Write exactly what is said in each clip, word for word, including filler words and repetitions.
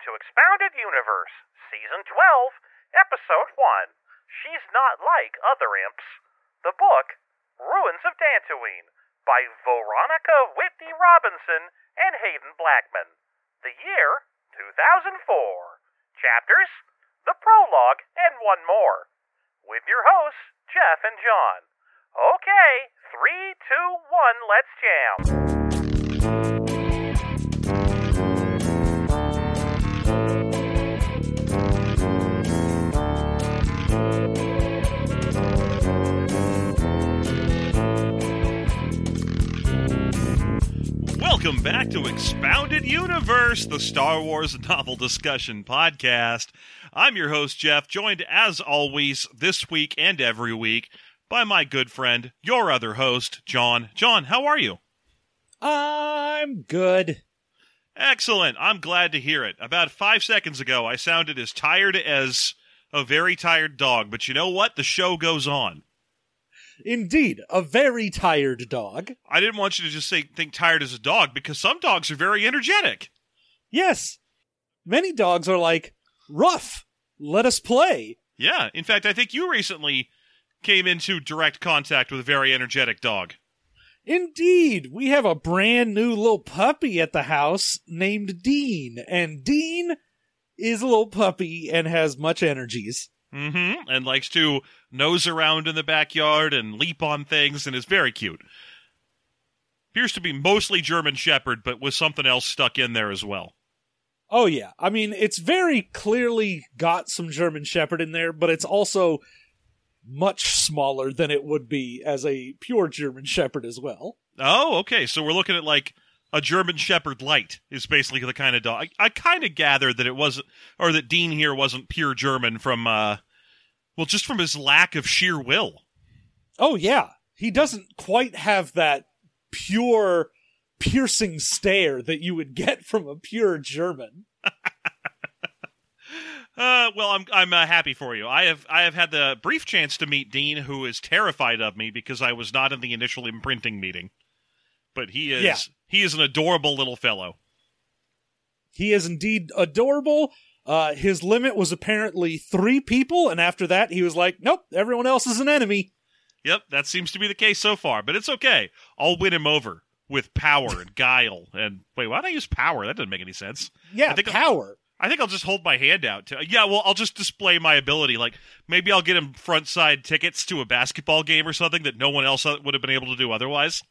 Welcome to Expounded Universe, Season twelve, Episode one, She's Not Like Other Imps, the book, Ruins of Dantooine, by Veronica Whitney Robinson and Hayden Blackman, the year two thousand four, chapters, the prologue, and one more, with your hosts, Jeff and John. Okay, three, two, one, let's jam. Welcome back to Expounded Universe, the Star Wars novel discussion podcast. I'm your host, Jeff, joined as always this week and every week by my good friend, your other host, John. John, how are you? I'm good. Excellent. I'm glad to hear it. About five seconds ago, I sounded as tired as a very tired dog, but you know what? The show goes on. Indeed, a very tired dog. I didn't want you to just say think tired as a dog, because some dogs are very energetic. Yes. Many dogs are like, rough, let us play. Yeah. In fact, I think you recently came into direct contact with a very energetic dog. Indeed. We have a brand new little puppy at the house named Dean. And Dean is a little puppy and has much energies. Mm-hmm. And likes to nose around in the backyard and leap on things and is very cute. Appears to be mostly German Shepherd, but with something else stuck in there as well. Oh, yeah. I mean, it's very clearly got some German Shepherd in there, but it's also much smaller than it would be as a pure German Shepherd as well. Oh, okay. So we're looking at like a German Shepherd light is basically the kind of dog. I, I kind of gathered that it wasn't, or that Dean here wasn't pure German from, uh, well, just from his lack of sheer will. Oh, yeah. He doesn't quite have that pure, piercing stare that you would get from a pure German. uh, well, I'm I'm uh, happy for you. I have I have had the brief chance to meet Dean, who is terrified of me because I was not in the initial imprinting meeting. But he is... Yeah. He is an adorable little fellow. He is indeed adorable. Uh, his limit was apparently three people, and after that he was like, nope, everyone else is an enemy. Yep, that seems to be the case so far, but it's okay. I'll win him over with power and guile. And wait, why don't I use power? That doesn't make any sense. Yeah, I think power. I'll, I think I'll just hold my hand out. To, yeah, well, I'll just display my ability. Like, maybe I'll get him front-side tickets to a basketball game or something that no one else would have been able to do otherwise.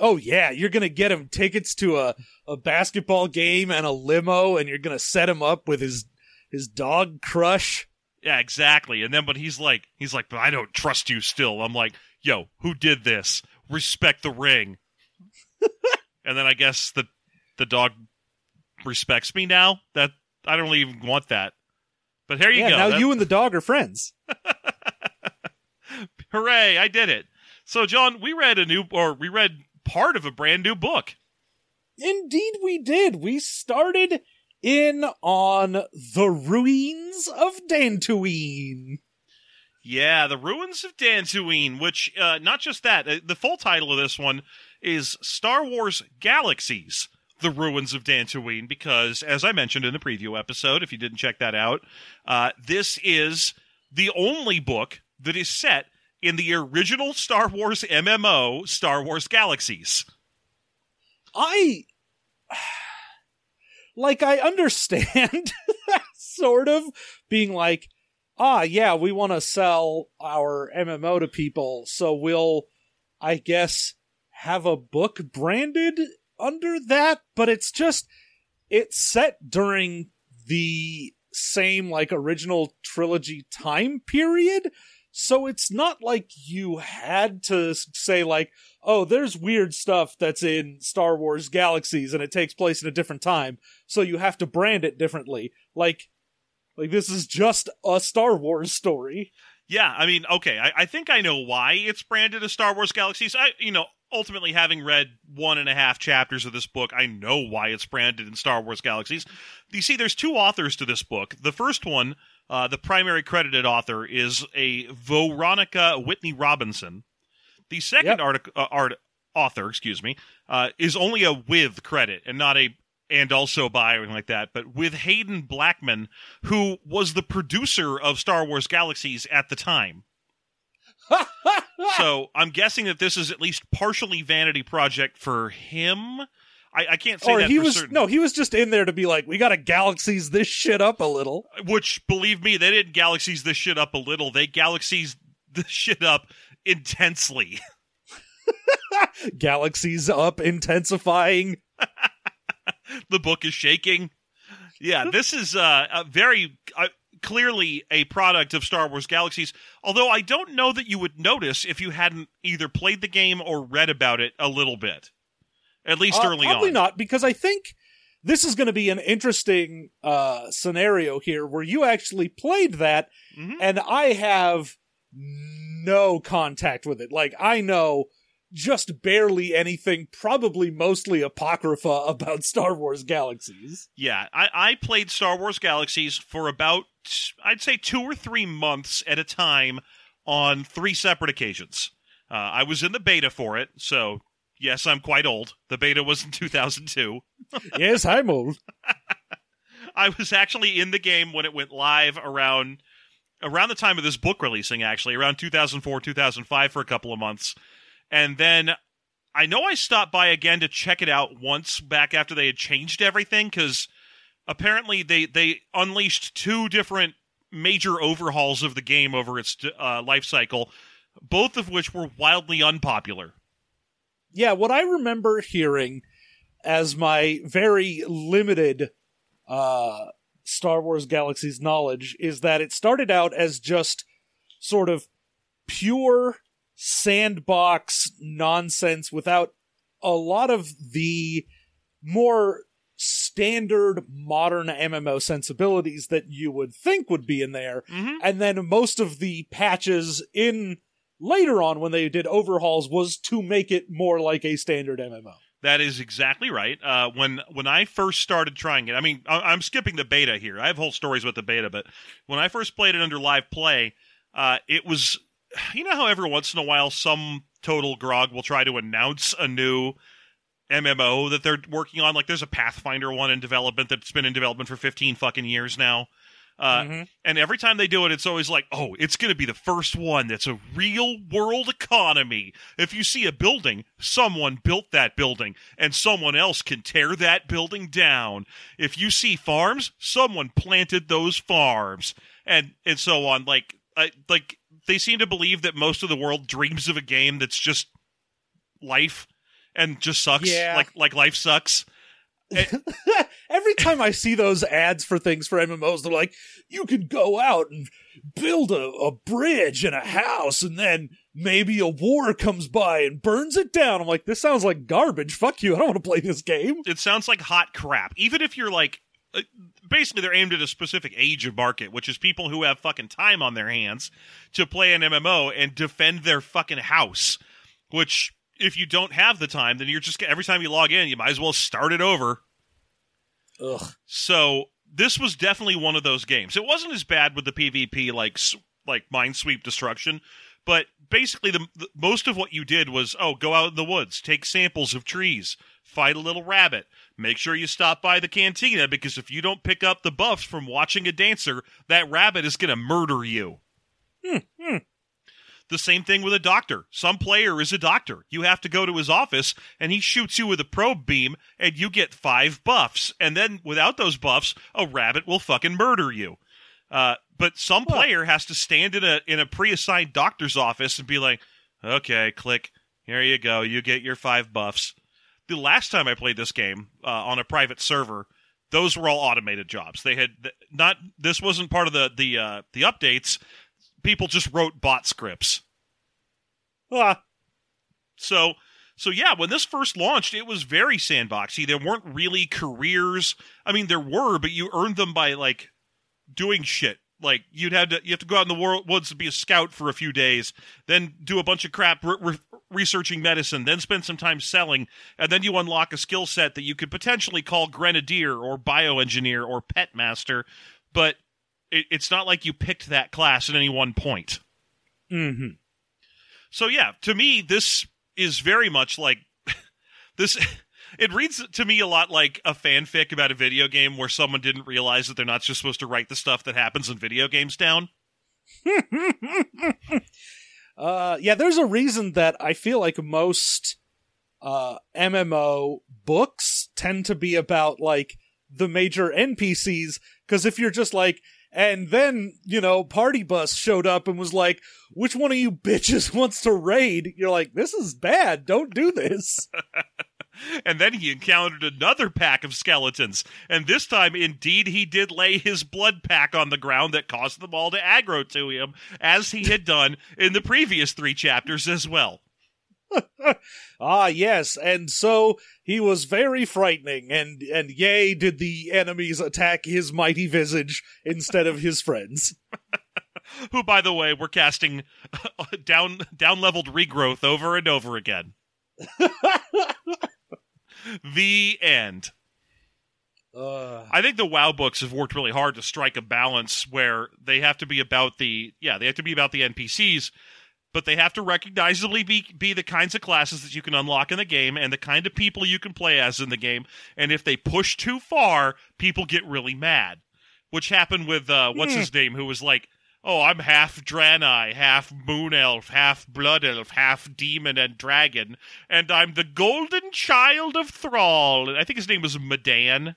Oh, yeah, you're going to get him tickets to a, a basketball game and a limo, and you're going to set him up with his his dog crush. Yeah, exactly. And then, but he's like, he's like, but I don't trust you still. I'm like, yo, who did this? Respect the ring. And then I guess the the dog respects me now. That I don't really even want that. But here you yeah, go. Now that... you and the dog are friends. Hooray, I did it. So, John, we read a new, or we read... part of a brand new book. Indeed we did. We started in on The Ruins of Dantooine. Yeah, The Ruins of Dantooine, which, uh, not just that, uh, the full title of this one is Star Wars Galaxies, The Ruins of Dantooine, because, as I mentioned in the preview episode, if you didn't check that out, uh, this is the only book that is set in the original Star Wars M M O, Star Wars Galaxies. I, like, I understand sort of being like, ah, yeah, we want to sell our M M O to people, so we'll, I guess, have a book branded under that, but it's just, it's set during the same, like, original trilogy time period. So it's not like you had to say, like, oh, there's weird stuff that's in Star Wars Galaxies and it takes place in a different time, so you have to brand it differently. Like, like this is just a Star Wars story. Yeah, I mean, okay, I, I think I know why it's branded as Star Wars Galaxies. I, you know, ultimately, having read one and a half chapters of this book, I know why it's branded in Star Wars Galaxies. You see, there's two authors to this book. The first one... Uh, the primary credited author is a Veronica Whitney Robinson. The second yep. artic- uh, art author, excuse me, uh, is only a with credit and not a and also by everything like that, but with Hayden Blackman, who was the producer of Star Wars Galaxies at the time. So I'm guessing that this is at least partially vanity project for him. I, I can't say or that he for was, certain. No, he was just in there to be like, we got to Galaxies this shit up a little. Which, believe me, they didn't Galaxies this shit up a little. They Galaxies this shit up intensely. Galaxies up, intensifying. The book is shaking. Yeah, this is uh, a very uh, clearly a product of Star Wars Galaxies, although I don't know that you would notice if you hadn't either played the game or read about it a little bit. At least uh, early on. Probably not, because I think this is going to be an interesting uh, scenario here where you actually played that, mm-hmm. and I have no contact with it. Like, I know just barely anything, probably mostly Apocrypha, about Star Wars Galaxies. Yeah, I, I played Star Wars Galaxies for about, I'd say, two or three months at a time on three separate occasions. Uh, I was in the beta for it, so... Yes, I'm quite old. The beta was in two thousand two. Yes, I'm old. I was actually in the game when it went live around around the time of this book releasing, actually, around two thousand four, two thousand five for a couple of months. And then I know I stopped by again to check it out once back after they had changed everything, because apparently they, they unleashed two different major overhauls of the game over its uh, life cycle, both of which were wildly unpopular. Yeah, what I remember hearing as my very limited uh, Star Wars Galaxies knowledge is that it started out as just sort of pure sandbox nonsense without a lot of the more standard modern M M O sensibilities that you would think would be in there. Mm-hmm. And then most of the patches in... later on, when they did overhauls, was to make it more like a standard M M O. That is exactly right. Uh, when when I first started trying it, I mean, I, I'm skipping the beta here. I have whole stories about the beta, but when I first played it under live play, uh, it was, you know how every once in a while some total grog will try to announce a new M M O that they're working on? Like, there's a Pathfinder one in development that's been in development for fifteen fucking years now. Uh, mm-hmm. And every time they do it, it's always like, oh, it's going to be the first one that's a real world economy. If you see a building, someone built that building, and someone else can tear that building down. If you see farms, someone planted those farms, and and so on. Like, I, like they seem to believe that most of the world dreams of a game that's just life and just sucks, yeah. like like life sucks. Every time I see those ads for things for M M Os, they're like, you can go out and build a, a bridge and a house, and then maybe a war comes by and burns it down. I'm like, this sounds like garbage. Fuck you. I don't want to play this game. It sounds like hot crap. Even if you're like, basically they're aimed at a specific age of market, which is people who have fucking time on their hands to play an M M O and defend their fucking house, which... if you don't have the time, then you're just, every time you log in, you might as well start it over. Ugh. So this was definitely one of those games. It wasn't as bad with the PvP, like, like Minesweep Destruction, but basically the, the most of what you did was, oh, go out in the woods, take samples of trees, fight a little rabbit, make sure you stop by the cantina, because if you don't pick up the buffs from watching a dancer, that rabbit is going to murder you. Hmm, hmm. The same thing with a doctor. Some player is a doctor. You have to go to his office, and he shoots you with a probe beam, and you get five buffs. And then, without those buffs, a rabbit will fucking murder you. Uh, but some player has to stand in a in a pre-assigned doctor's office and be like, okay, click, here you go, you get your five buffs. The last time I played this game uh, on a private server, those were all automated jobs. They had not. This wasn't part of the the uh, the updates. People just wrote bot scripts. Ah. So, so yeah, when this first launched, it was very sandboxy. There weren't really careers. I mean, there were, but you earned them by, like, doing shit. Like, you'd have to, you have to go out in the woods to be a scout for a few days, then do a bunch of crap re- re- researching medicine, then spend some time selling, and then you unlock a skill set that you could potentially call Grenadier or Bioengineer or Pet Master, but it's not like you picked that class at any one point. Mm-hmm. So yeah, to me, this is very much like this. It reads to me a lot like a fanfic about a video game where someone didn't realize that they're not just supposed to write the stuff that happens in video games down. uh, yeah, there's a reason that I feel like most uh, M M O books tend to be about, like, the major N P Cs, because if you're just like, and then, you know, Party Bus showed up and was like, which one of you bitches wants to raid? You're like, this is bad. Don't do this. And then he encountered another pack of skeletons. And this time, indeed, he did lay his blood pack on the ground that caused them all to aggro to him, as he had done in the previous three chapters as well. Ah, yes. And so he was very frightening. And, and yay, did the enemies attack his mighty visage instead of his friends. Who, by the way, were casting down, down-leveled regrowth over and over again. The end. Uh, I think the WoW books have worked really hard to strike a balance where they have to be about the yeah they have to be about the N P Cs, but they have to recognizably be be the kinds of classes that you can unlock in the game and the kind of people you can play as in the game. And if they push too far, people get really mad, which happened with uh, what's his name, who was like, oh, I'm half Draenei, half Moon Elf, half Blood Elf, half Demon and Dragon, and I'm the Golden Child of Thrall. And I think his name was Medan.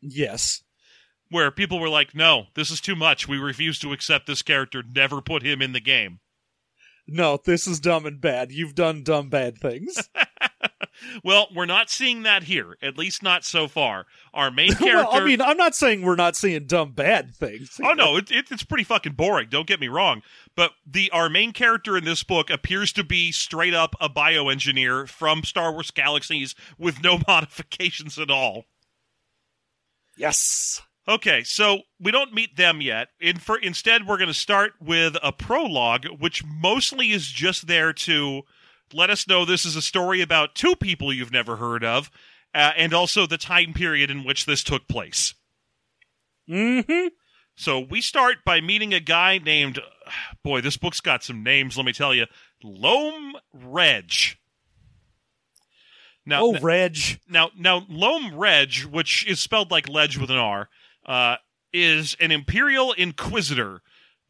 Yes. Where people were like, no, this is too much. We refuse to accept this character. Never put him in the game. No, this is dumb and bad. You've done dumb, bad things. Well, we're not seeing that here, at least not so far. Our main character... well, I mean, I'm not saying we're not seeing dumb, bad things. Oh, no, it, it, it's pretty fucking boring, don't get me wrong. But the our main character in this book appears to be straight up a bioengineer from Star Wars Galaxies with no modifications at all. Yes. Okay, so we don't meet them yet. In for, instead, we're going to start with a prologue, which mostly is just there to... let us know this is a story about two people you've never heard of, uh, and also the time period in which this took place. Mm-hmm. So we start by meeting a guy named... boy, this book's got some names, let me tell you. Lomi Reg. Now, oh, Reg. Now, now Lomi Reg, which is spelled like ledge with an R, uh, is an Imperial Inquisitor.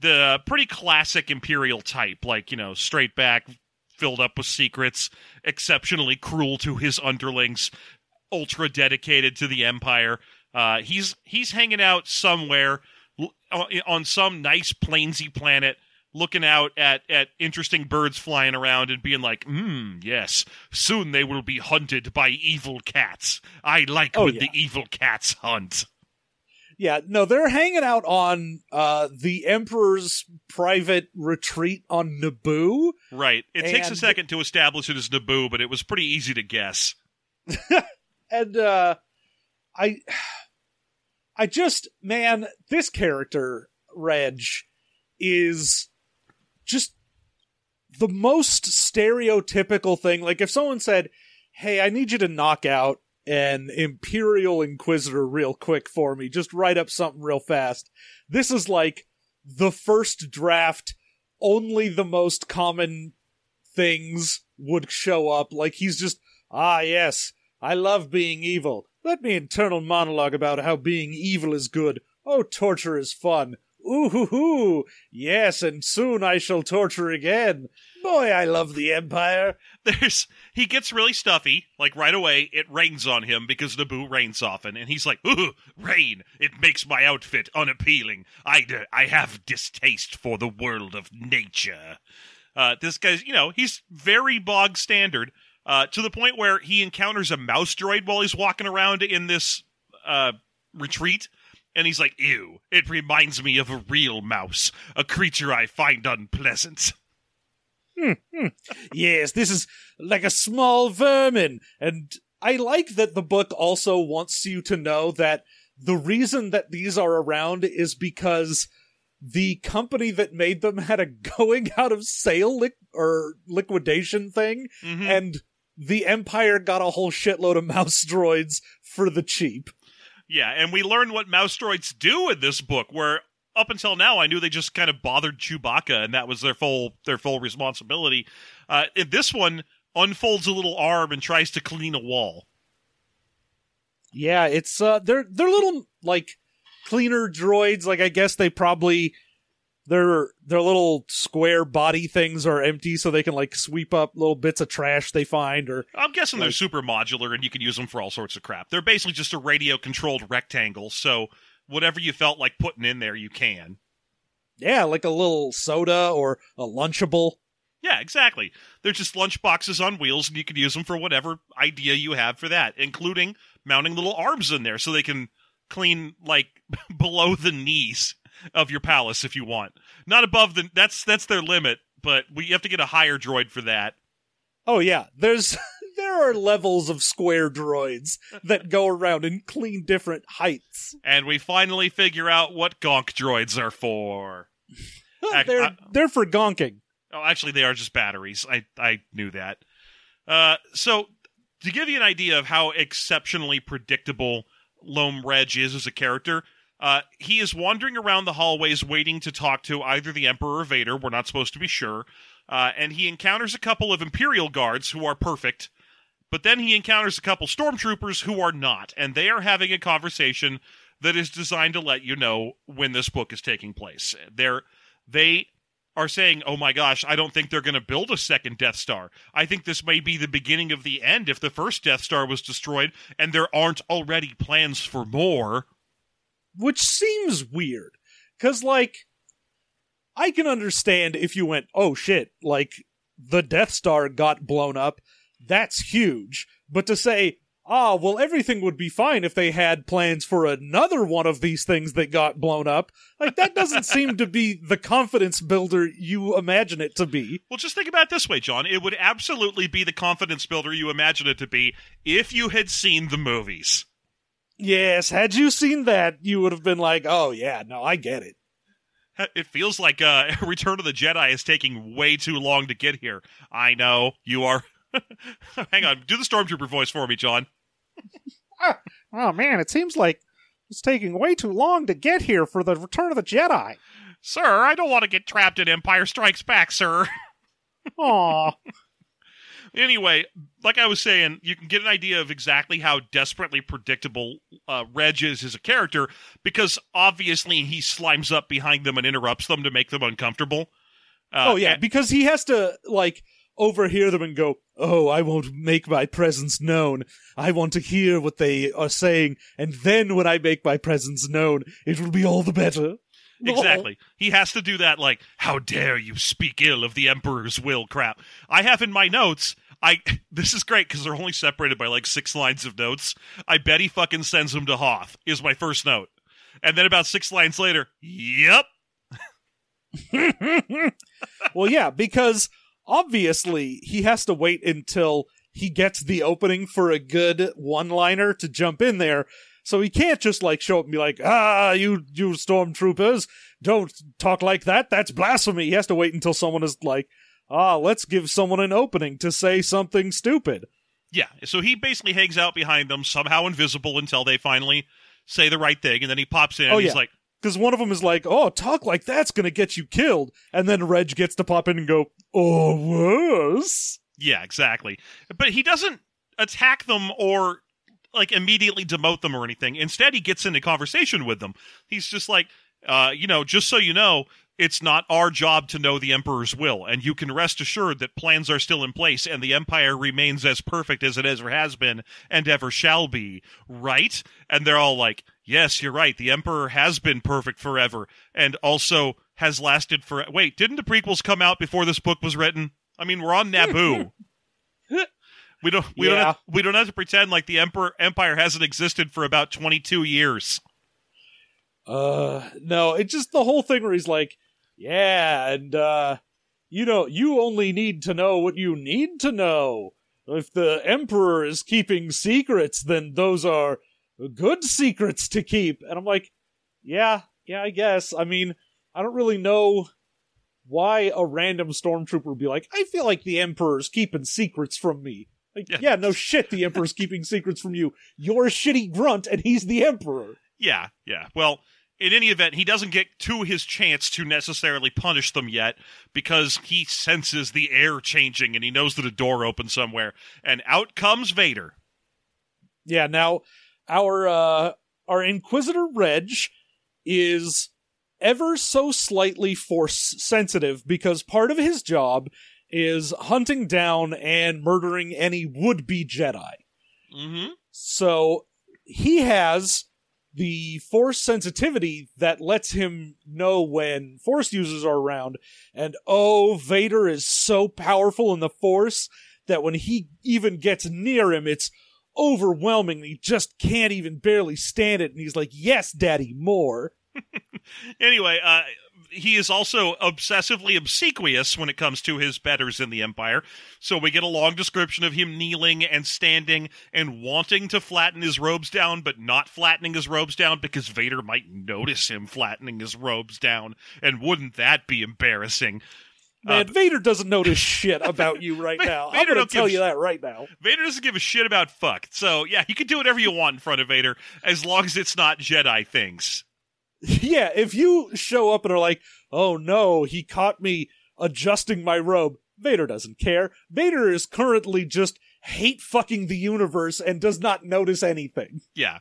The pretty classic Imperial type, like, you know, straight back... filled up with secrets, exceptionally cruel to his underlings, ultra dedicated to the Empire. Uh, he's he's hanging out somewhere on some nice plainsy planet, looking out at, at interesting birds flying around and being like, hmm, yes, soon they will be hunted by evil cats. I like oh, when yeah. the evil cats hunt. Yeah, no, they're hanging out on uh, the Emperor's private retreat on Naboo. Right. It and... takes a second to establish it as Naboo, but it was pretty easy to guess. And uh, I I just, man, this character, Reg, is just the most stereotypical thing. Like, if someone said, hey, I need you to knock out an Imperial Inquisitor real quick for me, just write up something real fast, this is like the first draft. Only the most common things would show up. Like, he's just, ah yes, I love being evil. Let me internal monologue about how being evil is good. Oh, torture is fun. Ooh hoo hoo. Yes, and soon I shall torture again. Boy, I love the Empire. There's he gets really stuffy, like right away. It rains on him because Naboo rains often, and he's like, ooh, rain. It makes my outfit unappealing. I, I have distaste for the world of nature. Uh, this guy's, you know, he's very bog standard, uh, to the point where he encounters a mouse droid while he's walking around in this uh, retreat. And he's like, ew, it reminds me of a real mouse, a creature I find unpleasant. Mm-hmm. Yes, this is like a small vermin. And I like that the book also wants you to know that the reason that these are around is because the company that made them had a going out of sale li- or liquidation thing. Mm-hmm. And the Empire got a whole shitload of mouse droids for the cheap. Yeah, and we learn what mouse droids do in this book, where up until now I knew they just kind of bothered Chewbacca, and that was their full their full responsibility. Uh, this one unfolds a little arm and tries to clean a wall. Yeah, it's uh, they're they're little like cleaner droids. Like I guess they probably their their little square body things are empty, so they can like sweep up little bits of trash they find. Or I'm guessing like, they're super modular, and you can use them for all sorts of crap. They're basically just a radio controlled rectangle, so whatever you felt like putting in there, you can. Yeah, like a little soda or a Lunchable. Yeah, exactly. They're just lunch boxes on wheels, and you can use them for whatever idea you have for that, including mounting little arms in there so they can clean, like, below the knees of your palace if you want. Not above the... That's that's their limit, but we you have to get a higher droid for that. Oh, yeah. There's... There are levels of square droids that go around and clean different heights. And we finally figure out what gonk droids are for. they're, I, they're for gonking. Oh, actually, they are just batteries. I, I knew that. Uh, so, to give you an idea of how exceptionally predictable Lomi Reg is as a character, uh, he is wandering around the hallways waiting to talk to either the Emperor or Vader. We're not supposed to be sure. Uh, and he encounters a couple of Imperial guards who are perfect. But then he encounters a couple stormtroopers who are not, and they are having a conversation that is designed to let you know when this book is taking place. They're, they are saying, oh my gosh, I don't think they're going to build a second Death Star. I think this may be the beginning of the end if the first Death Star was destroyed, and there aren't already plans for more. Which seems weird, because, like, I can understand if you went, oh shit, like, the Death Star got blown up. That's huge. But to say, ah, well, everything would be fine if they had plans for another one of these things that got blown up. Like, that doesn't seem to be the confidence builder you imagine it to be. Well, just think about it this way, John. It would absolutely be the confidence builder you imagine it to be if you had seen the movies. Yes, had you seen that, you would have been like, oh, yeah, no, I get it. It feels like uh, Return of the Jedi is taking way too long to get here. I know, you are... Hang on, do the stormtrooper voice for me, John. Oh man, it seems like it's taking way too long to get here for the Return of the Jedi. Sir, I don't want to get trapped in Empire Strikes Back, sir. Aw. Anyway, like I was saying, you can get an idea of exactly how desperately predictable uh, Reg is as a character, because obviously he slimes up behind them and interrupts them to make them uncomfortable. Uh, oh yeah, and- because he has to, like... overhear them and go, oh, I won't make my presence known. I want to hear what they are saying, and then when I make my presence known, it will be all the better. Exactly. Oh. He has to do that, like, how dare you speak ill of the Emperor's will crap. I have in my notes, I this is great, because they're only separated by, like, six lines of notes. I bet he fucking sends him to Hoth, is my first note. And then about six lines later, yep. Well, yeah, because... obviously, he has to wait until he gets the opening for a good one-liner to jump in there, so he can't just, like, show up and be like, ah, you you stormtroopers, don't talk like that, that's blasphemy. He has to wait until someone is like, ah, let's give someone an opening to say something stupid. Yeah, so he basically hangs out behind them, somehow invisible, until they finally say the right thing, and then he pops in, oh, and he's yeah. like... because one of them is like, oh, talk like that's going to get you killed. And then Reg gets to pop in and go, or worse. Yeah, exactly. But he doesn't attack them or, like, immediately demote them or anything. Instead, he gets into conversation with them. He's just like, uh, you know, just so you know, it's not our job to know the Emperor's will. And you can rest assured that plans are still in place and the Empire remains as perfect as it ever has been and ever shall be. Right? And they're all like, yes, you're right. The Emperor has been perfect forever and also has lasted for... Wait, didn't the prequels come out before this book was written? I mean, we're on Naboo. we don't we, yeah. don't have, we don't have to pretend like the Emperor Empire hasn't existed for about twenty-two years. Uh, no, it's just the whole thing where he's like, yeah, and uh, you know, you only need to know what you need to know. If the Emperor is keeping secrets, then those are... good secrets to keep. And I'm like, yeah, yeah, I guess. I mean, I don't really know why a random stormtrooper would be like, I feel like the Emperor's keeping secrets from me. Like, yeah, yeah no shit, the Emperor's keeping secrets from you. You're a shitty grunt, and he's the Emperor. Yeah, yeah. Well, in any event, he doesn't get to his chance to necessarily punish them yet, because he senses the air changing, and he knows that a door opens somewhere. And out comes Vader. Yeah, now... our uh, our Inquisitor Reg is ever so slightly force sensitive because part of his job is hunting down and murdering any would-be Jedi. Mm-hmm. So he has the force sensitivity that lets him know when force users are around. And oh, Vader is so powerful in the force that when he even gets near him, it's overwhelming. He just can't even barely stand it. And he's like, yes, daddy, more. Anyway, uh, he is also obsessively obsequious when it comes to his betters in the Empire. So we get a long description of him kneeling and standing and wanting to flatten his robes down, but not flattening his robes down because Vader might notice him flattening his robes down. And wouldn't that be embarrassing? Man, uh, Vader doesn't notice shit about you right now. Vader I'm going to tell you that right now. Vader doesn't give a shit about fuck. So yeah, you can do whatever you want in front of Vader as long as it's not Jedi things. Yeah, if you show up and are like, oh no, he caught me adjusting my robe, Vader doesn't care. Vader is currently just hate fucking the universe and does not notice anything. Yeah.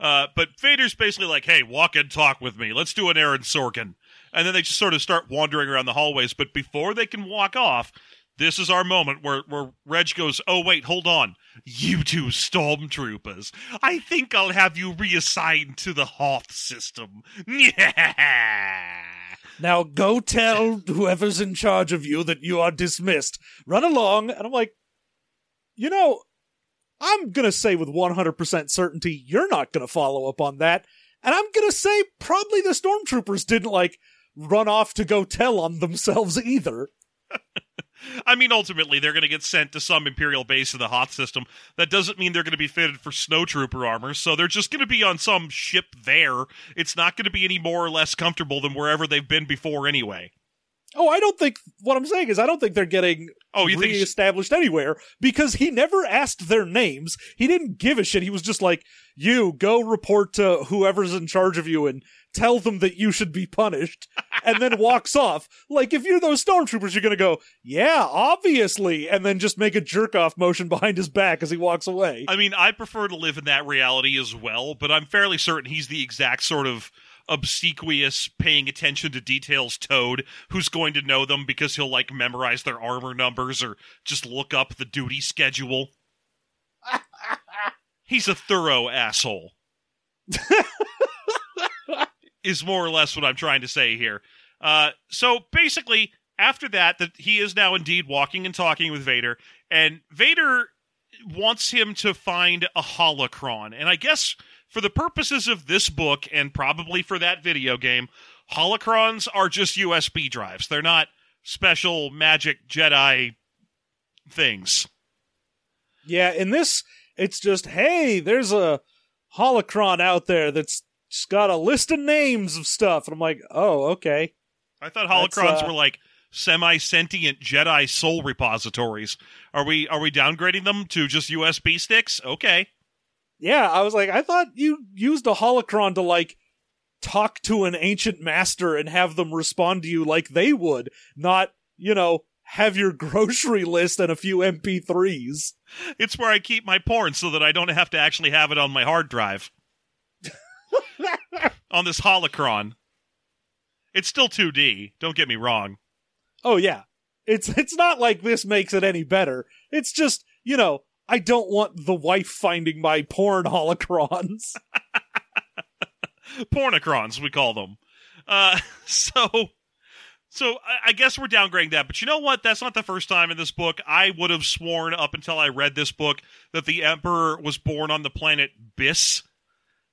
Uh, but Vader's basically like, hey, walk and talk with me. Let's do an Aaron Sorkin. And then they just sort of start wandering around the hallways. But before they can walk off, this is our moment where, where Reg goes, oh, wait, hold on. You two stormtroopers, I think I'll have you reassigned to the Hoth system. Yeah. Now go tell whoever's in charge of you that you are dismissed. Run along. And I'm like, you know, I'm going to say with one hundred percent certainty, you're not going to follow up on that. And I'm going to say probably the stormtroopers didn't, like, run off to go tell on themselves either. I mean, ultimately, they're going to get sent to some Imperial base in the Hoth system. That doesn't mean they're going to be fitted for snowtrooper armor, so they're just going to be on some ship there. It's not going to be any more or less comfortable than wherever they've been before anyway. Oh, I don't think... What I'm saying is I don't think they're getting oh, you reestablished think anywhere, because he never asked their names. He didn't give a shit. He was just like, you, go report to whoever's in charge of you and tell them that you should be punished, and then walks off. Like, if you're those stormtroopers, you're going to go, yeah, obviously, and then just make a jerk-off motion behind his back as he walks away. I mean, I prefer to live in that reality as well, but I'm fairly certain he's the exact sort of obsequious, paying attention to details toad who's going to know them because he'll, like, memorize their armor numbers or just look up the duty schedule. He's a thorough asshole. Is more or less what I'm trying to say here. Uh, so basically, after that, that he is now indeed walking and talking with Vader, and Vader wants him to find a holocron, and I guess... for the purposes of this book, and probably for that video game, holocrons are just U S B drives. They're not special magic Jedi things. Yeah, in this, it's just, hey, there's a holocron out there that's got a list of names of stuff. And I'm like, oh, okay. I thought holocrons uh... were like semi-sentient Jedi soul repositories. Are we, are we downgrading them to just U S B sticks? Okay. Yeah, I was like, I thought you used a holocron to, like, talk to an ancient master and have them respond to you like they would, not, you know, have your grocery list and a few M P threes. It's where I keep my porn so that I don't have to actually have it on my hard drive. On this holocron. It's still two D, don't get me wrong. Oh, yeah. It's, it's not like this makes it any better. It's just, you know... I don't want the wife finding my porn holocrons. Pornocrons, we call them. Uh, so, so I guess we're downgrading that. But you know what? That's not the first time in this book. I would have sworn up until I read this book that the Emperor was born on the planet Biss.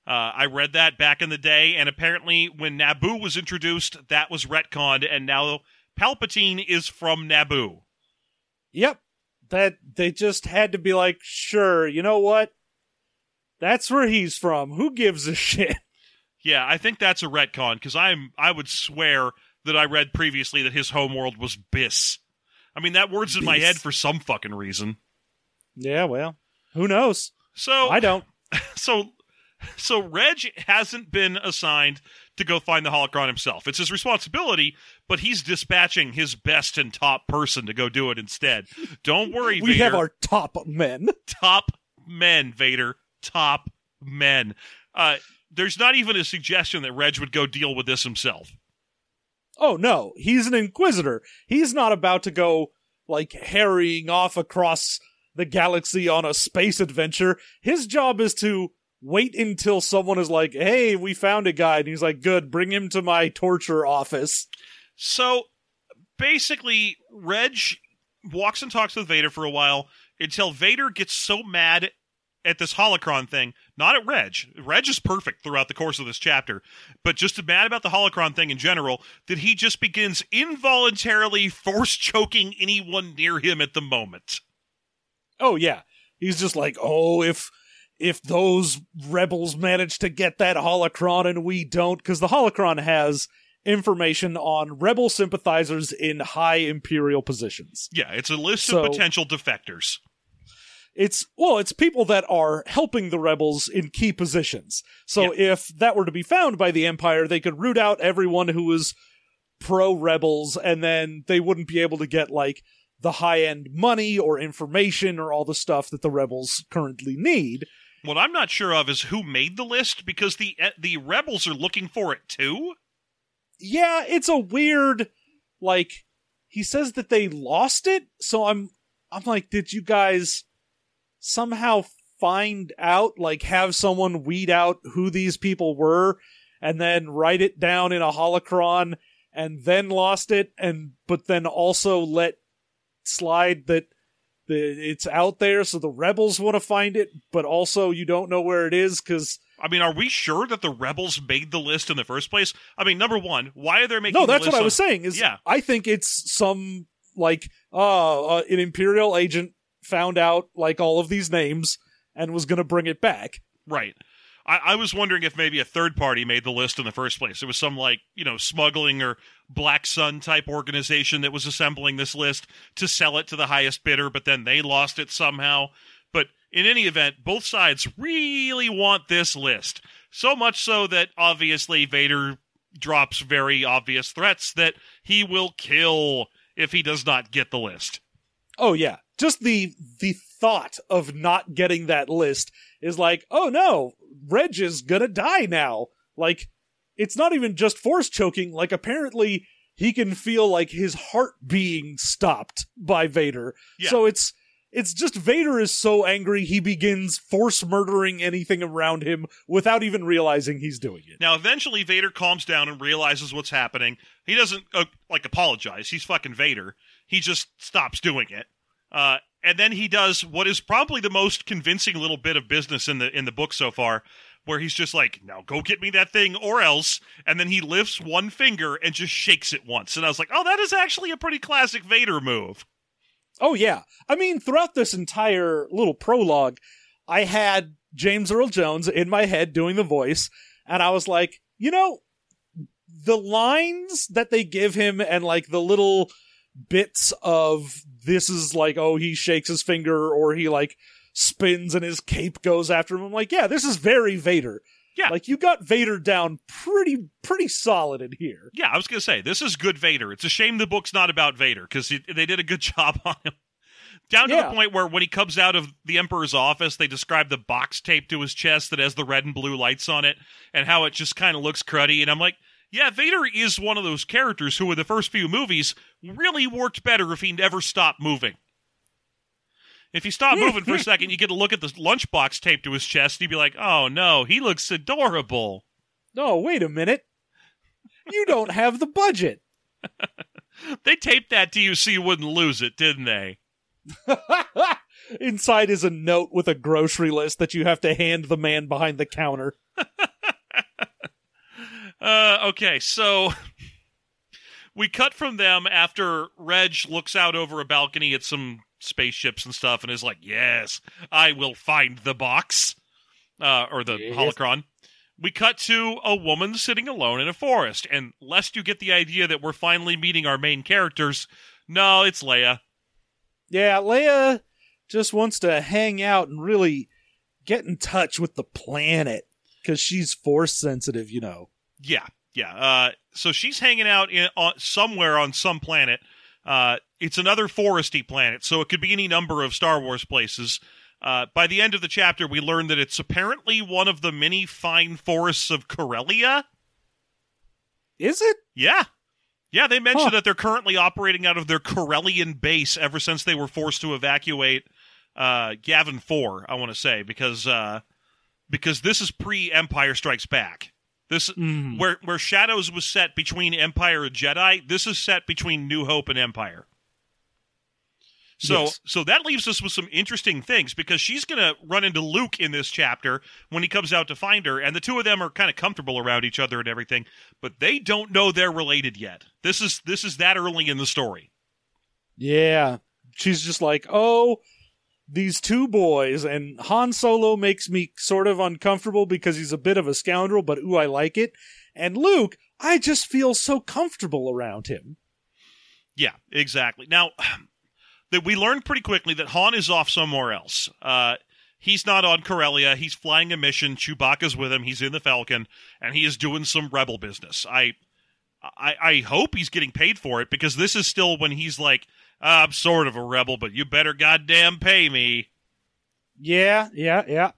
Uh, I read that back in the day, and apparently when Naboo was introduced, that was retconned, and now Palpatine is from Naboo. Yep. That they just had to be like, sure, you know what? That's where he's from. Who gives a shit? Yeah, I think that's a retcon, because I'm I would swear that I read previously that his homeworld was Biss. I mean, that word's in Biss. My head for some fucking reason. Yeah, well, who knows? So I don't. So, so Reg hasn't been assigned to go find the holocron himself. It's his responsibility, but he's dispatching his best and top person to go do it instead. Don't worry, we Vader. We have our top men. Top men, Vader. Top men. Uh, there's not even a suggestion that Reg would go deal with this himself. Oh, no. He's an inquisitor. He's not about to go, like, harrying off across the galaxy on a space adventure. His job is to wait until someone is like, hey, we found a guy. And he's like, good, bring him to my torture office. So, basically, Reg walks and talks with Vader for a while until Vader gets so mad at this holocron thing, not at Reg. Reg is perfect throughout the course of this chapter, but just mad about the holocron thing in general, that he just begins involuntarily force choking anyone near him at the moment. Oh, yeah. He's just like, oh, if if those rebels manage to get that holocron and we don't, because the holocron has information on rebel sympathizers in high imperial positions. Yeah, it's a list so, of potential defectors. It's, well, it's people that are helping the rebels in key positions. So yeah. If that were to be found by the Empire, they could root out everyone who was pro-rebels, and then they wouldn't be able to get, like, the high-end money or information or all the stuff that the rebels currently need. What I'm not sure of is who made the list, because the the rebels are looking for it, too? Yeah, it's a weird, like, he says that they lost it, so I'm I'm like, did you guys somehow find out, like have someone weed out who these people were and then write it down in a holocron and then lost it, and but then also let slide that the, it's out there so the rebels want to find it, but also you don't know where it is because... I mean, are we sure that the rebels made the list in the first place? I mean, number one, why are they making no, the list? No, that's what on- I was saying. Is yeah. I think it's some, like, uh, uh, an Imperial agent found out, like, all of these names and was going to bring it back. Right. I-, I was wondering if maybe a third party made the list in the first place. It was some, like, you know, smuggling or Black Sun type organization that was assembling this list to sell it to the highest bidder, but then they lost it somehow. But in any event, both sides really want this list. So much so that, obviously, Vader drops very obvious threats that he will kill if he does not get the list. Oh, yeah. Just the the thought of not getting that list is like, oh, no, Reg is gonna die now. Like, it's not even just force choking. Like, apparently, he can feel, like, his heart being stopped by Vader. Yeah. So it's... It's just Vader is so angry he begins force murdering anything around him without even realizing he's doing it. Now, eventually, Vader calms down and realizes what's happening. He doesn't, uh, like, apologize. He's fucking Vader. He just stops doing it. Uh, and then he does what is probably the most convincing little bit of business in the in the book so far, where he's just like, now go get me that thing or else. And then he lifts one finger and just shakes it once. And I was like, oh, that is actually a pretty classic Vader move. Oh, yeah. I mean, throughout this entire little prologue, I had James Earl Jones in my head doing the voice, and I was like, you know, the lines that they give him and, like, the little bits of this is like, oh, he shakes his finger or he, like, spins and his cape goes after him. I'm like, yeah, this is very Vader. Yeah. Like, you got Vader down pretty pretty solid in here. Yeah, I was going to say, this is good Vader. It's a shame the book's not about Vader, because they did a good job on him. Down to yeah. the point where when he comes out of the Emperor's office, they describe the box taped to his chest that has the red and blue lights on it, and how it just kind of looks cruddy. And I'm like, yeah, Vader is one of those characters who in the first few movies really worked better if he never stopped moving. If you stop moving for a second, you get to look at the lunchbox taped to his chest, and you'd be like, oh, no, he looks adorable. No, wait a minute. You don't have the budget. They taped that to you so you wouldn't lose it, didn't they? Inside is a note with a grocery list that you have to hand the man behind the counter. uh, okay, so... We cut from them after Reg looks out over a balcony at some spaceships and stuff and is like, yes, I will find the box, uh, or the yes. holocron. We cut to a woman sitting alone in a forest, and lest you get the idea that we're finally meeting our main characters, no, it's Leia. Yeah, Leia just wants to hang out and really get in touch with the planet, because she's force sensitive, you know. Yeah. Yeah, uh, so she's hanging out in, uh, somewhere on some planet. Uh, it's another foresty planet, so it could be any number of Star Wars places. Uh, by the end of the chapter, we learn that it's apparently one of the many fine forests of Corellia. Is it? Yeah. Yeah, they mentioned huh. that they're currently operating out of their Corellian base ever since they were forced to evacuate uh, Yavin four, I want to say, because uh, because this is pre-Empire Strikes Back. This mm. where where Shadows was set between Empire and Jedi, this is set between New Hope and Empire. So yes. so that leaves us with some interesting things, because she's going to run into Luke in this chapter when he comes out to find her, and the two of them are kind of comfortable around each other and everything, but they don't know they're related yet. This is this is that early in the story. Yeah. She's just like, oh, these two boys, and Han Solo makes me sort of uncomfortable because he's a bit of a scoundrel, but ooh, I like it. And Luke, I just feel so comfortable around him. Yeah, exactly. Now... that we learned pretty quickly that Han is off somewhere else. Uh, he's not on Corellia. He's flying a mission. Chewbacca's with him. He's in the Falcon, and he is doing some rebel business. I, I, I hope he's getting paid for it, because this is still when he's like, I'm sort of a rebel, but you better goddamn pay me. Yeah, yeah, yeah.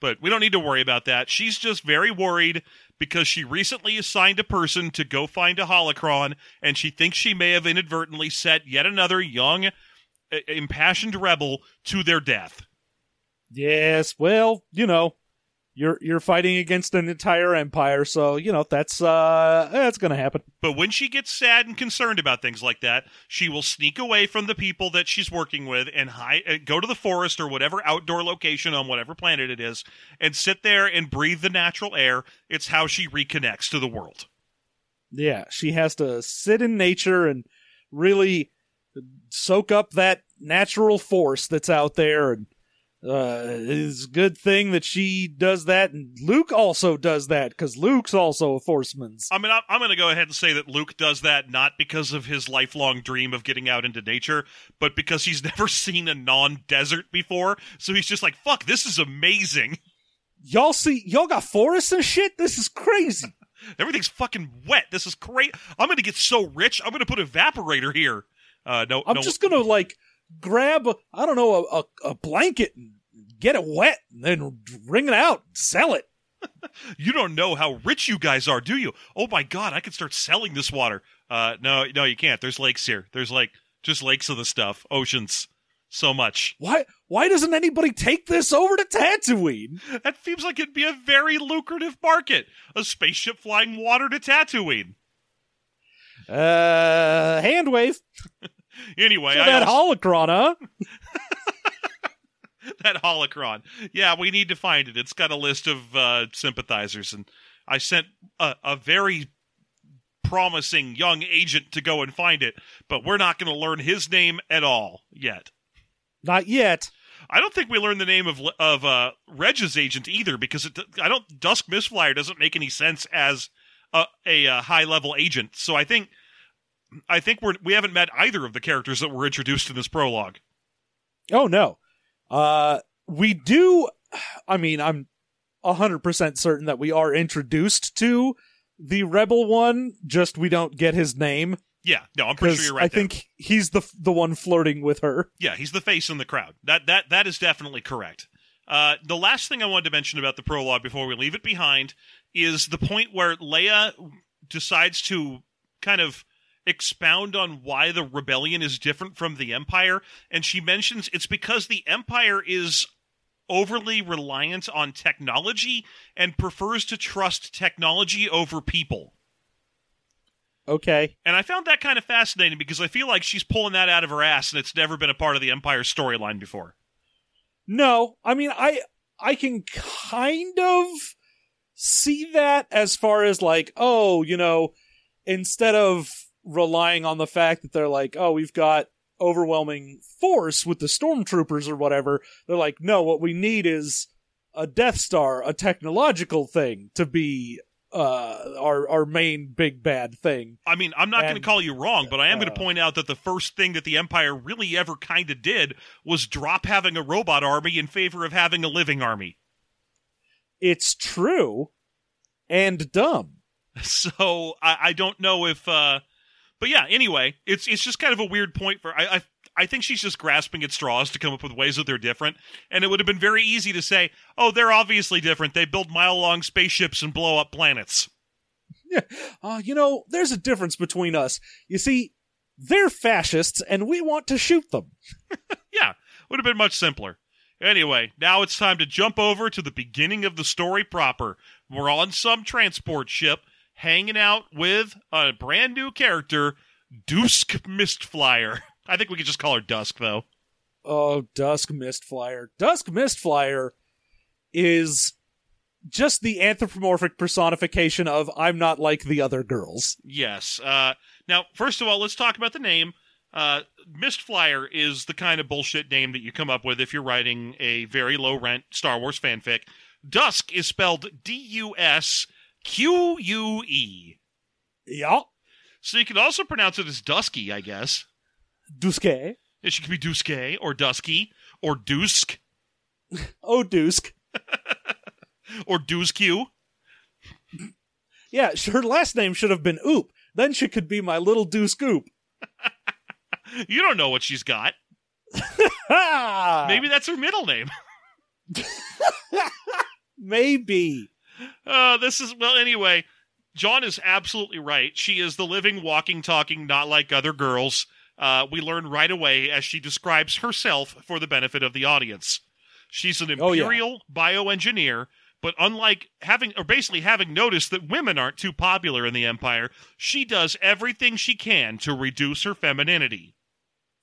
But we don't need to worry about that. She's just very worried because she recently assigned a person to go find a holocron, and she thinks she may have inadvertently set yet another young, impassioned rebel to their death. Yes, well, you know, you're you're fighting against an entire empire, so, you know, that's uh, that's going to happen. But when she gets sad and concerned about things like that, she will sneak away from the people that she's working with and hide, go to the forest or whatever outdoor location on whatever planet it is, and sit there and breathe the natural air. It's how she reconnects to the world. Yeah, she has to sit in nature and really soak up that natural force that's out there, and Uh, it's a good thing that she does that, and Luke also does that, because Luke's also a Forceman's. I mean, I'm going to go ahead and say that Luke does that not because of his lifelong dream of getting out into nature, but because he's never seen a non-desert before, so he's just like, fuck, this is amazing. Y'all see, y'all got forests and shit? This is crazy. Everything's fucking wet. This is great. I'm going to get so rich, I'm going to put an evaporator here. Uh, no, I'm no. just going to, like... grab, I don't know, a, a, a blanket and get it wet and then wring it out and sell it. You don't know how rich you guys are, do you? Oh my God, I can start selling this water. Uh, no, no, you can't. There's lakes here. There's like just lakes of the stuff, oceans, so much. Why Why doesn't anybody take this over to Tatooine? That seems like it'd be a very lucrative market. A spaceship flying water to Tatooine. Uh, hand wave. Anyway, so that I also... holocron, huh? That holocron. Yeah, we need to find it. It's got a list of uh, sympathizers, and I sent a, a very promising young agent to go and find it, but we're not going to learn his name at all yet. Not yet. I don't think we learned the name of of uh, Reg's agent either, because it, I don't. Dusk Mistflyer doesn't make any sense as a, a, a high level agent, so I think. I think we're, we haven't met either of the characters that were introduced in this prologue. Oh, no. Uh, we do, I mean, I'm one hundred percent certain that we are introduced to the Rebel one, just we don't get his name. Yeah, no, I'm pretty sure you're right I there. Think he's the the one flirting with her. Yeah, he's the face in the crowd. That that That is definitely correct. Uh, the last thing I wanted to mention about the prologue before we leave it behind is the point where Leia decides to kind of expound on why the rebellion is different from the Empire, and she mentions it's because the Empire is overly reliant on technology and prefers to trust technology over people. Okay. And I found that kind of fascinating, because I feel like she's pulling that out of her ass, and it's never been a part of the Empire storyline before. No, I mean, I I can kind of see that as far as like, oh, you know, instead of relying on the fact that they're like, oh, we've got overwhelming force with the stormtroopers or whatever, they're like, no, what we need is a Death Star, a technological thing to be uh, our our main big bad thing. I mean, I'm not going to call you wrong, but I am uh, going to point out that the first thing that the Empire really ever kind of did was drop having a robot army in favor of having a living army. It's true and dumb. So I, I don't know if... Uh... But yeah, anyway, it's it's just kind of a weird point for I, I I think she's just grasping at straws to come up with ways that they're different. And it would have been very easy to say, oh, they're obviously different. They build mile-long spaceships and blow up planets. Yeah, uh, you know, there's a difference between us. You see, they're fascists, and we want to shoot them. Yeah, would have been much simpler. Anyway, now it's time to jump over to the beginning of the story proper. We're on some transport ship, hanging out with a brand new character, Dusk Mistflyer. I think we could just call her Dusk, though. Oh, Dusk Mistflyer. Dusk Mistflyer is just the anthropomorphic personification of I'm not like the other girls. Yes. Uh, now, first of all, let's talk about the name. Uh, Mistflyer is the kind of bullshit name that you come up with if you're writing a very low-rent Star Wars fanfic. Dusk is spelled D U S Q U E. Yeah. So you can also pronounce it as Dusky, I guess. Duske. Yeah, she could be Duske, or Dusky, or Dusk. Oh, Dusk. Or Duskew. Yeah, her last name should have been Oop. Then she could be my little Dusk Oop. You don't know what she's got. Maybe that's her middle name. Maybe. Uh, this is, well, anyway, John is absolutely right. She is the living, walking, talking, not like other girls. Uh, we learn right away as she describes herself for the benefit of the audience. She's an imperial oh, yeah. bioengineer, but unlike having, or basically having noticed that women aren't too popular in the Empire, she does everything she can to reduce her femininity.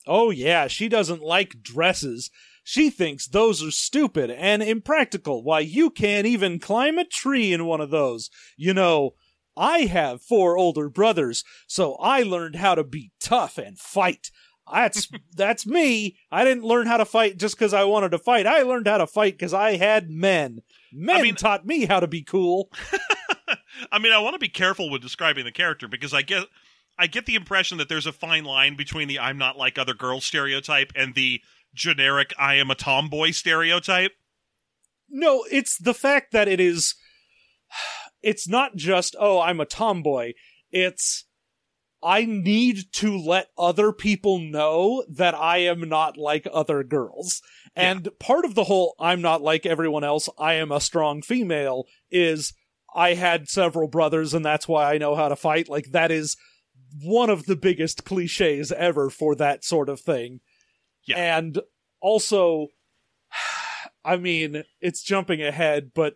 Oh yeah, she doesn't like dresses. She thinks those are stupid and impractical. Why, you can't even climb a tree in one of those. You know, I have four older brothers, so I learned how to be tough and fight. That's that's me. I didn't learn how to fight just because I wanted to fight. I learned how to fight because I had men. Men I mean, taught me how to be cool. I mean, I want to be careful with describing the character because I get, I get the impression that there's a fine line between the I'm not like other girls stereotype and the generic I am a tomboy stereotype. No, it's the fact that it is... It's not just, oh, I'm a tomboy. It's... I need to let other people know that I am not like other girls. Yeah. And part of the whole, I'm not like everyone else, I am a strong female, is I had several brothers and that's why I know how to fight. Like, that is one of the biggest cliches ever for that sort of thing. Yeah. And also, I mean, it's jumping ahead, but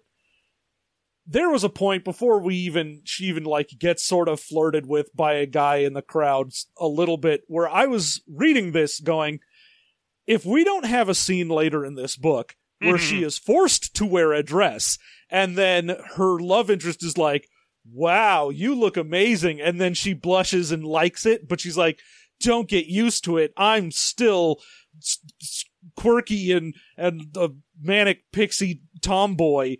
there was a point before we even, she even like gets sort of flirted with by a guy in the crowd a little bit where I was reading this going, if we don't have a scene later in this book where mm-hmm. she is forced to wear a dress and then her love interest is like, wow, you look amazing. And then she blushes and likes it, but she's like, don't get used to it. I'm still quirky and, and a manic pixie tomboy.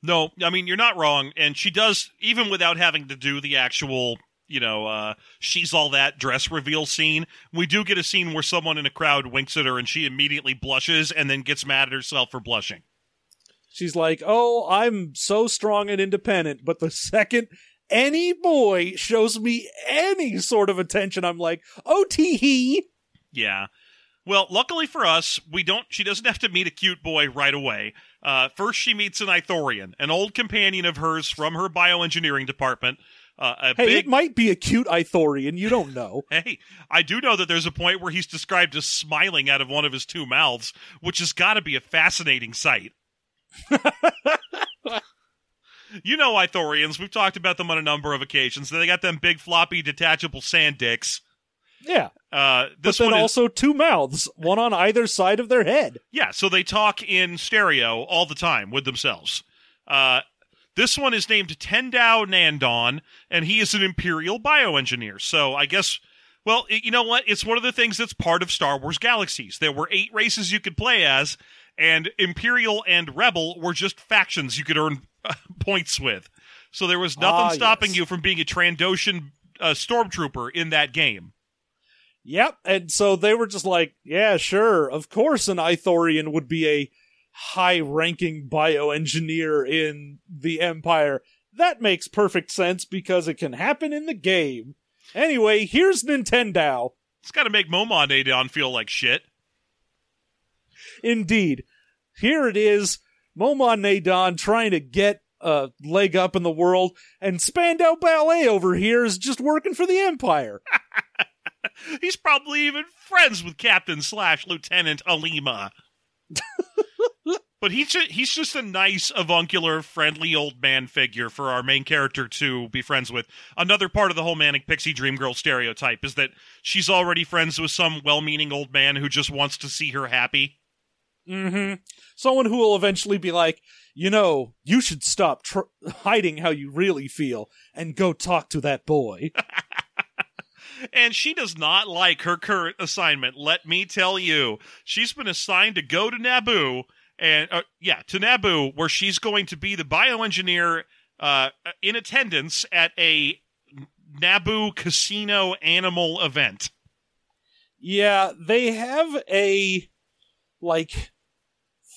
No, I mean, you're not wrong, and she does, even without having to do the actual, you know, uh, she's all that dress reveal scene, we do get a scene where someone in a crowd winks at her and she immediately blushes and then gets mad at herself for blushing. She's like, oh, I'm so strong and independent, but the second any boy shows me any sort of attention, I'm like, oh, tee-hee. Yeah. Well, luckily for us, we don't. She doesn't have to meet a cute boy right away. Uh, first, she meets an Ithorian, an old companion of hers from her bioengineering department. Uh, a hey, big... it might be a cute Ithorian. You don't know. Hey, I do know that there's a point where he's described as smiling out of one of his two mouths, which has got to be a fascinating sight. You know Ithorians. We've talked about them on a number of occasions. They got them big, floppy, detachable sand dicks. Yeah, uh, this but then one is... also two mouths, one on either side of their head. Yeah, so they talk in stereo all the time with themselves. Uh, this one is named Tendau Nandon, and he is an imperial bioengineer. So I guess, well, it, you know what? It's one of the things that's part of Star Wars Galaxies. There were eight races you could play as, and Imperial and Rebel were just factions you could earn uh, points with. So there was nothing ah, stopping yes. you from being a Trandoshan uh, stormtrooper in that game. Yep, and so they were just like, yeah, sure, of course an Ithorian would be a high-ranking bioengineer in the Empire. That makes perfect sense because it can happen in the game. Anyway, here's Nintendo. It's got to make Momon Nadon feel like shit. Indeed. Here it is, Momon Nadon trying to get a leg up in the world, and Spandau Ballet over here is just working for the Empire. He's probably even friends with Captain slash Lieutenant Alima. But he's just, he's just a nice, avuncular, friendly old man figure for our main character to be friends with. Another part of the whole Manic Pixie Dream Girl stereotype is that she's already friends with some well-meaning old man who just wants to see her happy. Mm-hmm. Someone who will eventually be like, you know, you should stop tr- hiding how you really feel and go talk to that boy. And she does not like her current assignment, let me tell you. She's been assigned to go to Naboo... And uh, yeah, to Naboo, where she's going to be the bioengineer uh, in attendance at a Naboo casino animal event. Yeah, they have a, like,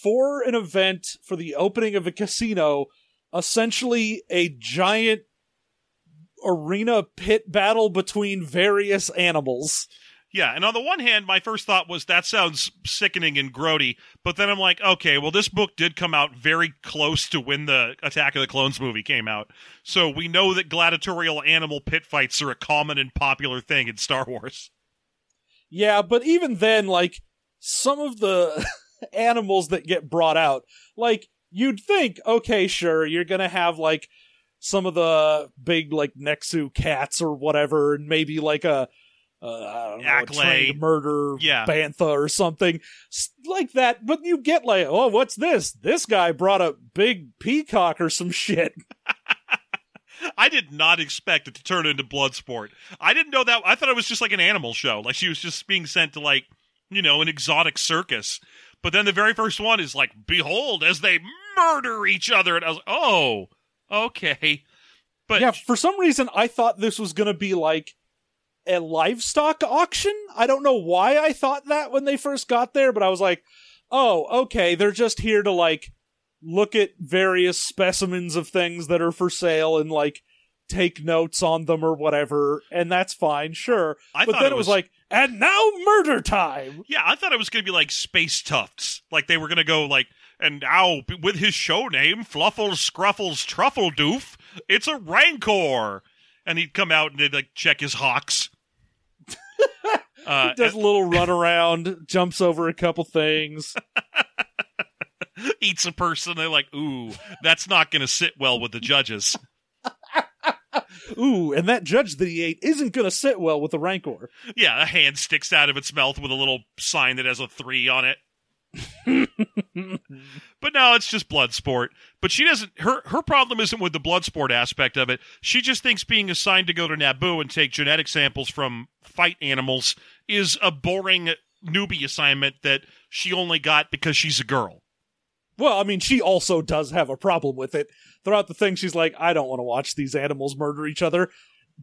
for an event for the opening of a casino, essentially a giant arena pit battle between various animals. Yeah, and on the one hand, my first thought was, that sounds sickening and grody, but then I'm like, okay, well, this book did come out very close to when the Attack of the Clones movie came out, so we know that gladiatorial animal pit fights are a common and popular thing in Star Wars. Yeah, but even then, like, some of the animals that get brought out, like, you'd think, okay, sure, you're gonna have, like, some of the big, like, Nexu cats or whatever, and maybe, like, a... Uh, I don't know, Ackley. A trained murder, yeah. Bantha or something like that. But you get like, oh, what's this? This guy brought a big peacock or some shit. I did not expect it to turn into Bloodsport. I didn't know that. I thought it was just like an animal show. Like she was just being sent to like, you know, an exotic circus. But then the very first one is like, behold, as they murder each other. And I was like, oh, okay. But yeah, for some reason, I thought this was going to be like, a livestock auction? I don't know why I thought that when they first got there, but I was like, oh, okay, they're just here to, like, look at various specimens of things that are for sale and, like, take notes on them or whatever, and that's fine, sure. I but then it was, it was like, and now murder time! Yeah, I thought it was gonna be, like, Space Tufts. Like, they were gonna go, like, and now, with his show name, Fluffles Scruffles Truffle Doof, it's a Rancor! And he'd come out and they'd, like, check his hawks. Uh, he does and- a little run around, jumps over a couple things. Eats a person. They're like, ooh, that's not going to sit well with the judges. Ooh, and that judge that he ate isn't going to sit well with the Rancor. Yeah, a hand sticks out of its mouth with a little sign that has a three on it. But no, it's just blood sport. But she doesn't, her her problem isn't with the blood sport aspect of it. She just thinks being assigned to go to Naboo and take genetic samples from fight animals is a boring newbie assignment that she only got because she's a girl. Well, I mean, she also does have a problem with it. Throughout the thing, she's like, I don't want to watch these animals murder each other.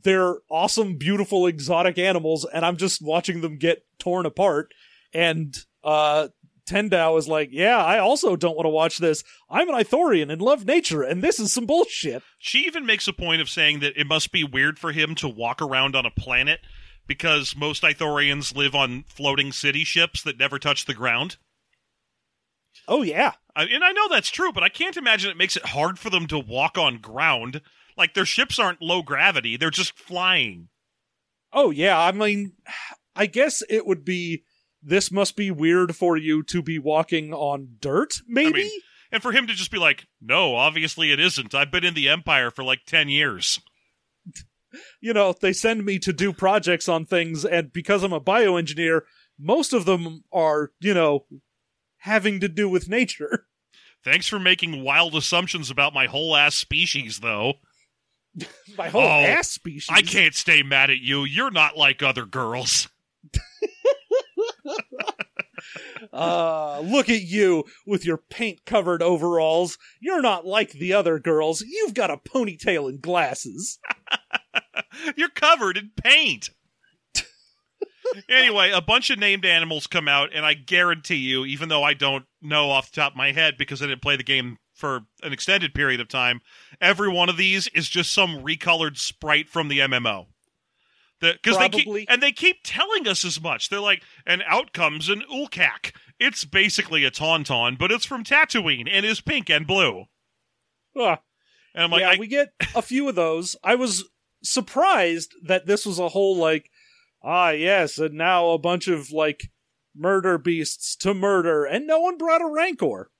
They're awesome, beautiful, exotic animals, and I'm just watching them get torn apart. And, uh... Tendau is like, yeah, I also don't want to watch this. I'm an Ithorian and love nature, and this is some bullshit. She even makes a point of saying that it must be weird for him to walk around on a planet because most Ithorians live on floating city ships that never touch the ground. Oh, yeah. I, and I know that's true, but I can't imagine it makes it hard for them to walk on ground. Like, their ships aren't low gravity. They're just flying. Oh, yeah. I mean, I guess it would be... This must be weird for you to be walking on dirt, maybe? I mean, and for him to just be like, no, obviously it isn't. I've been in the Empire for like ten years. You know, they send me to do projects on things, and because I'm a bioengineer, most of them are, you know, having to do with nature. Thanks for making wild assumptions about my whole ass species, though. My whole oh, ass species? I can't stay mad at you. You're not like other girls. Uh, look at you with your paint-covered overalls. You're not like the other girls. You've got a ponytail and glasses. You're covered in paint. Anyway, a bunch of named animals come out, and I guarantee you, even though I don't know off the top of my head because I didn't play the game for an extended period of time, every one of these is just some recolored sprite from the M M O. Because the, they keep, and they keep telling us as much. They're like, and out comes an Ulkac. It's basically a Tauntaun, but it's from Tatooine and is pink and blue. Huh. And I'm like, yeah, I... we get a few of those. I was surprised that this was a whole like, ah, yes, and now a bunch of like murder beasts to murder, and no one brought a Rancor.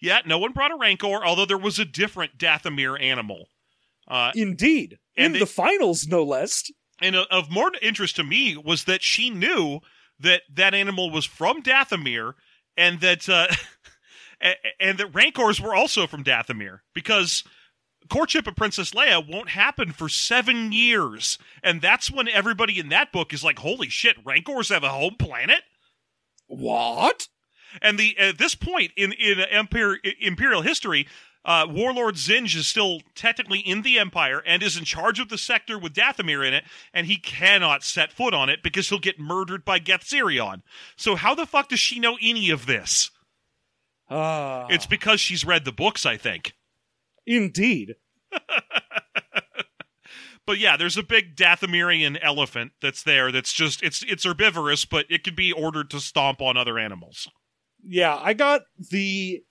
Yeah, no one brought a Rancor, although there was a different Dathomir animal. Uh, Indeed, in they... the finals, no less. And of more interest to me was that she knew that that animal was from Dathomir, and that uh, and that Rancors were also from Dathomir, because courtship of Princess Leia won't happen for seven years, and that's when everybody in that book is like, "Holy shit, Rancors have a home planet? What?" And the at this point in in Empire, Imperial history. Uh, Warlord Zinj is still technically in the Empire and is in charge of the sector with Dathomir in it, and he cannot set foot on it because he'll get murdered by Gethzerion. So how the fuck does she know any of this? Uh, it's because she's read the books, I think. Indeed. But yeah, there's a big Dathomirian elephant that's there that's just, it's, it's herbivorous, but it could be ordered to stomp on other animals. Yeah, I got the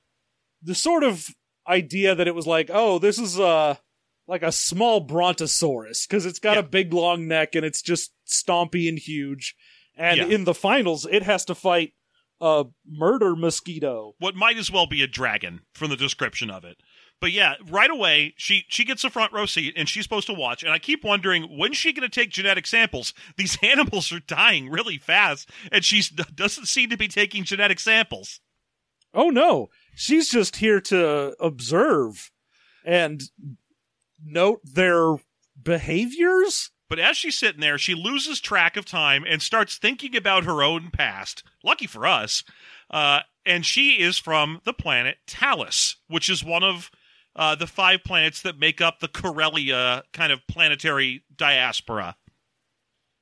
the sort of idea that it was like, oh, this is a like a small Brontosaurus because it's got yeah. a big long neck and it's just stompy and huge, and yeah. in the finals it has to fight a murder mosquito, what might as well be a dragon from the description of it. But yeah, right away she she gets a front row seat and she's supposed to watch, and I keep wondering, when's she going to take genetic samples? These animals are dying really fast and she doesn't seem to be taking genetic samples. Oh no, she's just here to observe and note their behaviors. But as she's sitting there, she loses track of time and starts thinking about her own past. Lucky for us. Uh, and she is from the planet Talus, which is one of uh, the five planets that make up the Corellia kind of planetary diaspora.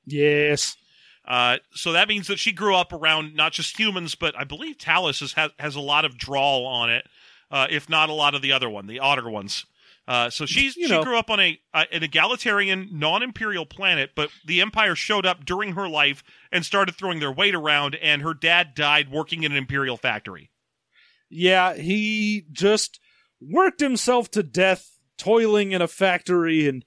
Yes. Uh, so that means that she grew up around not just humans, but I believe Talus is, has, has a lot of drawl on it, uh, if not a lot of the other one, the otter ones. Uh, so she's, you know, she grew up on a uh, an egalitarian, non-imperial planet, but the Empire showed up during her life and started throwing their weight around, and her dad died working in an Imperial factory. Yeah, he just worked himself to death toiling in a factory, and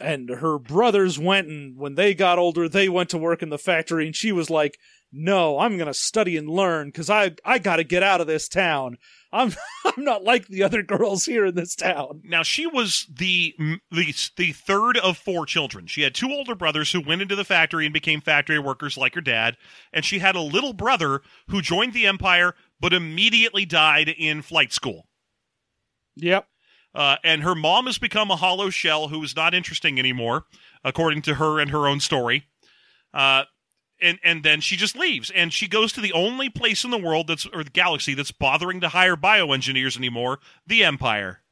And her brothers went, and when they got older, they went to work in the factory, and she was like, no, I'm going to study and learn, because I, I got to get out of this town. I'm I'm not like the other girls here in this town. Now, she was the, the, the third of four children. She had two older brothers who went into the factory and became factory workers like her dad, and she had a little brother who joined the Empire but immediately died in flight school. Yep. Uh, and her mom has become a hollow shell who is not interesting anymore, according to her and her own story. Uh, and and then she just leaves, and she goes to the only place in the world that's or the galaxy that's bothering to hire bioengineers anymore, the Empire.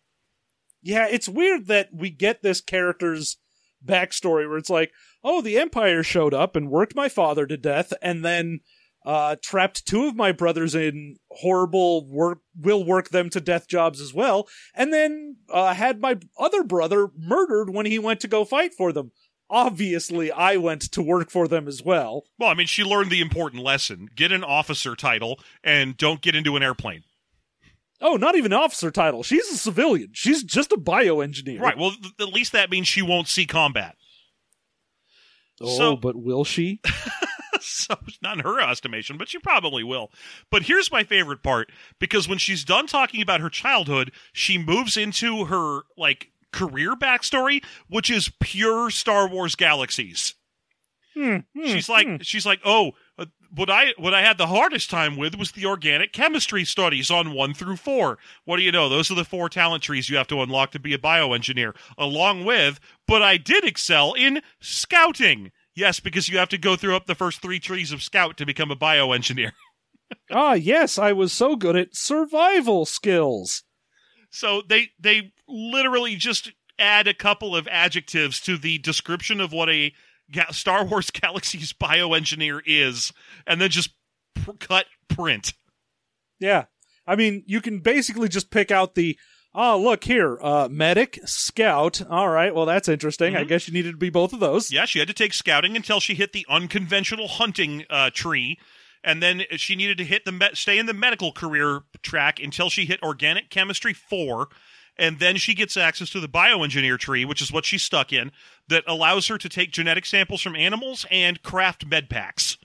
Yeah, it's weird that we get this character's backstory where it's like, oh, the Empire showed up and worked my father to death, and then uh, trapped two of my brothers in horrible work, will work them to death jobs as well, and then uh, had my other brother murdered when he went to go fight for them. Obviously, I went to work for them as well. Well, I mean, she learned the important lesson. Get an officer title and don't get into an airplane. Oh, not even an officer title. She's a civilian. She's just a bioengineer. Right, well, th- at least that means she won't see combat. Oh, so- but will she? So, not in her estimation, but she probably will. But here's my favorite part, because when she's done talking about her childhood, she moves into her, like, career backstory, which is pure Star Wars Galaxies. Hmm, hmm, she's like, hmm. she's like, oh, what I what I had the hardest time with was the organic chemistry studies on one through four. What do you know? Those are the four talent trees you have to unlock to be a bioengineer, along with, but I did excel in scouting. Yes, because you have to go through up the first three trees of Scout to become a bioengineer. Ah, yes, I was so good at survival skills. So they they literally just add a couple of adjectives to the description of what a Ga- Star Wars Galaxy's bioengineer is, and then just pr- cut print. Yeah. I mean, you can basically just pick out the Oh, look here. Uh, medic, scout. All right. Well, that's interesting. Mm-hmm. I guess you needed to be both of those. Yeah, she had to take scouting until she hit the unconventional hunting uh, tree. And then she needed to hit the me- stay in the medical career track until she hit organic chemistry four. And then she gets access to the bioengineer tree, which is what she's stuck in, that allows her to take genetic samples from animals and craft med packs.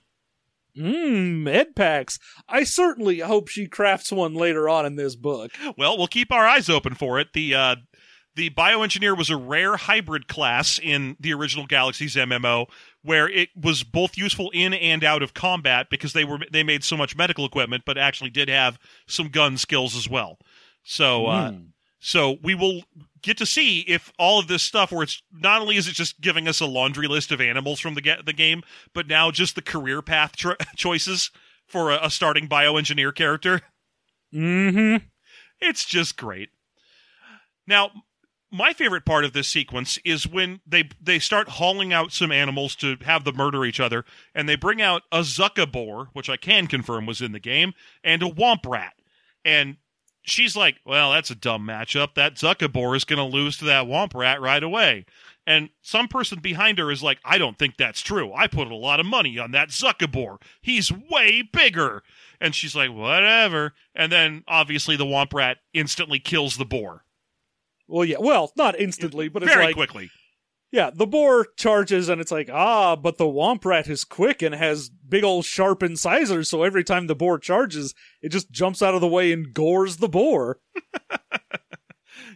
Mmm, med packs. I certainly hope she crafts one later on in this book. Well, we'll keep our eyes open for it. The uh, the bioengineer was a rare hybrid class in the original Galaxies M M O, where it was both useful in and out of combat because they were they made so much medical equipment, but actually did have some gun skills as well. So, uh, mm. so we will get to see if all of this stuff, where it's not only is it just giving us a laundry list of animals from the ga- the game, but now just the career path tr- choices for a, a starting bioengineer character. Mm-hmm. It's just great. Now, my favorite part of this sequence is when they they start hauling out some animals to have them murder each other, and they bring out a Zuckabore, which I can confirm was in the game, and a Womp Rat. And she's like, well, that's a dumb matchup. That Zuckabore is going to lose to that Womp Rat right away. And some person behind her is like, I don't think that's true. I put a lot of money on that Zuckabore. He's way bigger. And she's like, whatever. And then, obviously, the Womp Rat instantly kills the boar. Well, yeah. Well, not instantly, but it's very like, quickly. Yeah, the boar charges, and it's like, ah, but the Womp Rat is quick and has big old sharp incisors, so every time the boar charges, it just jumps out of the way and gores the boar.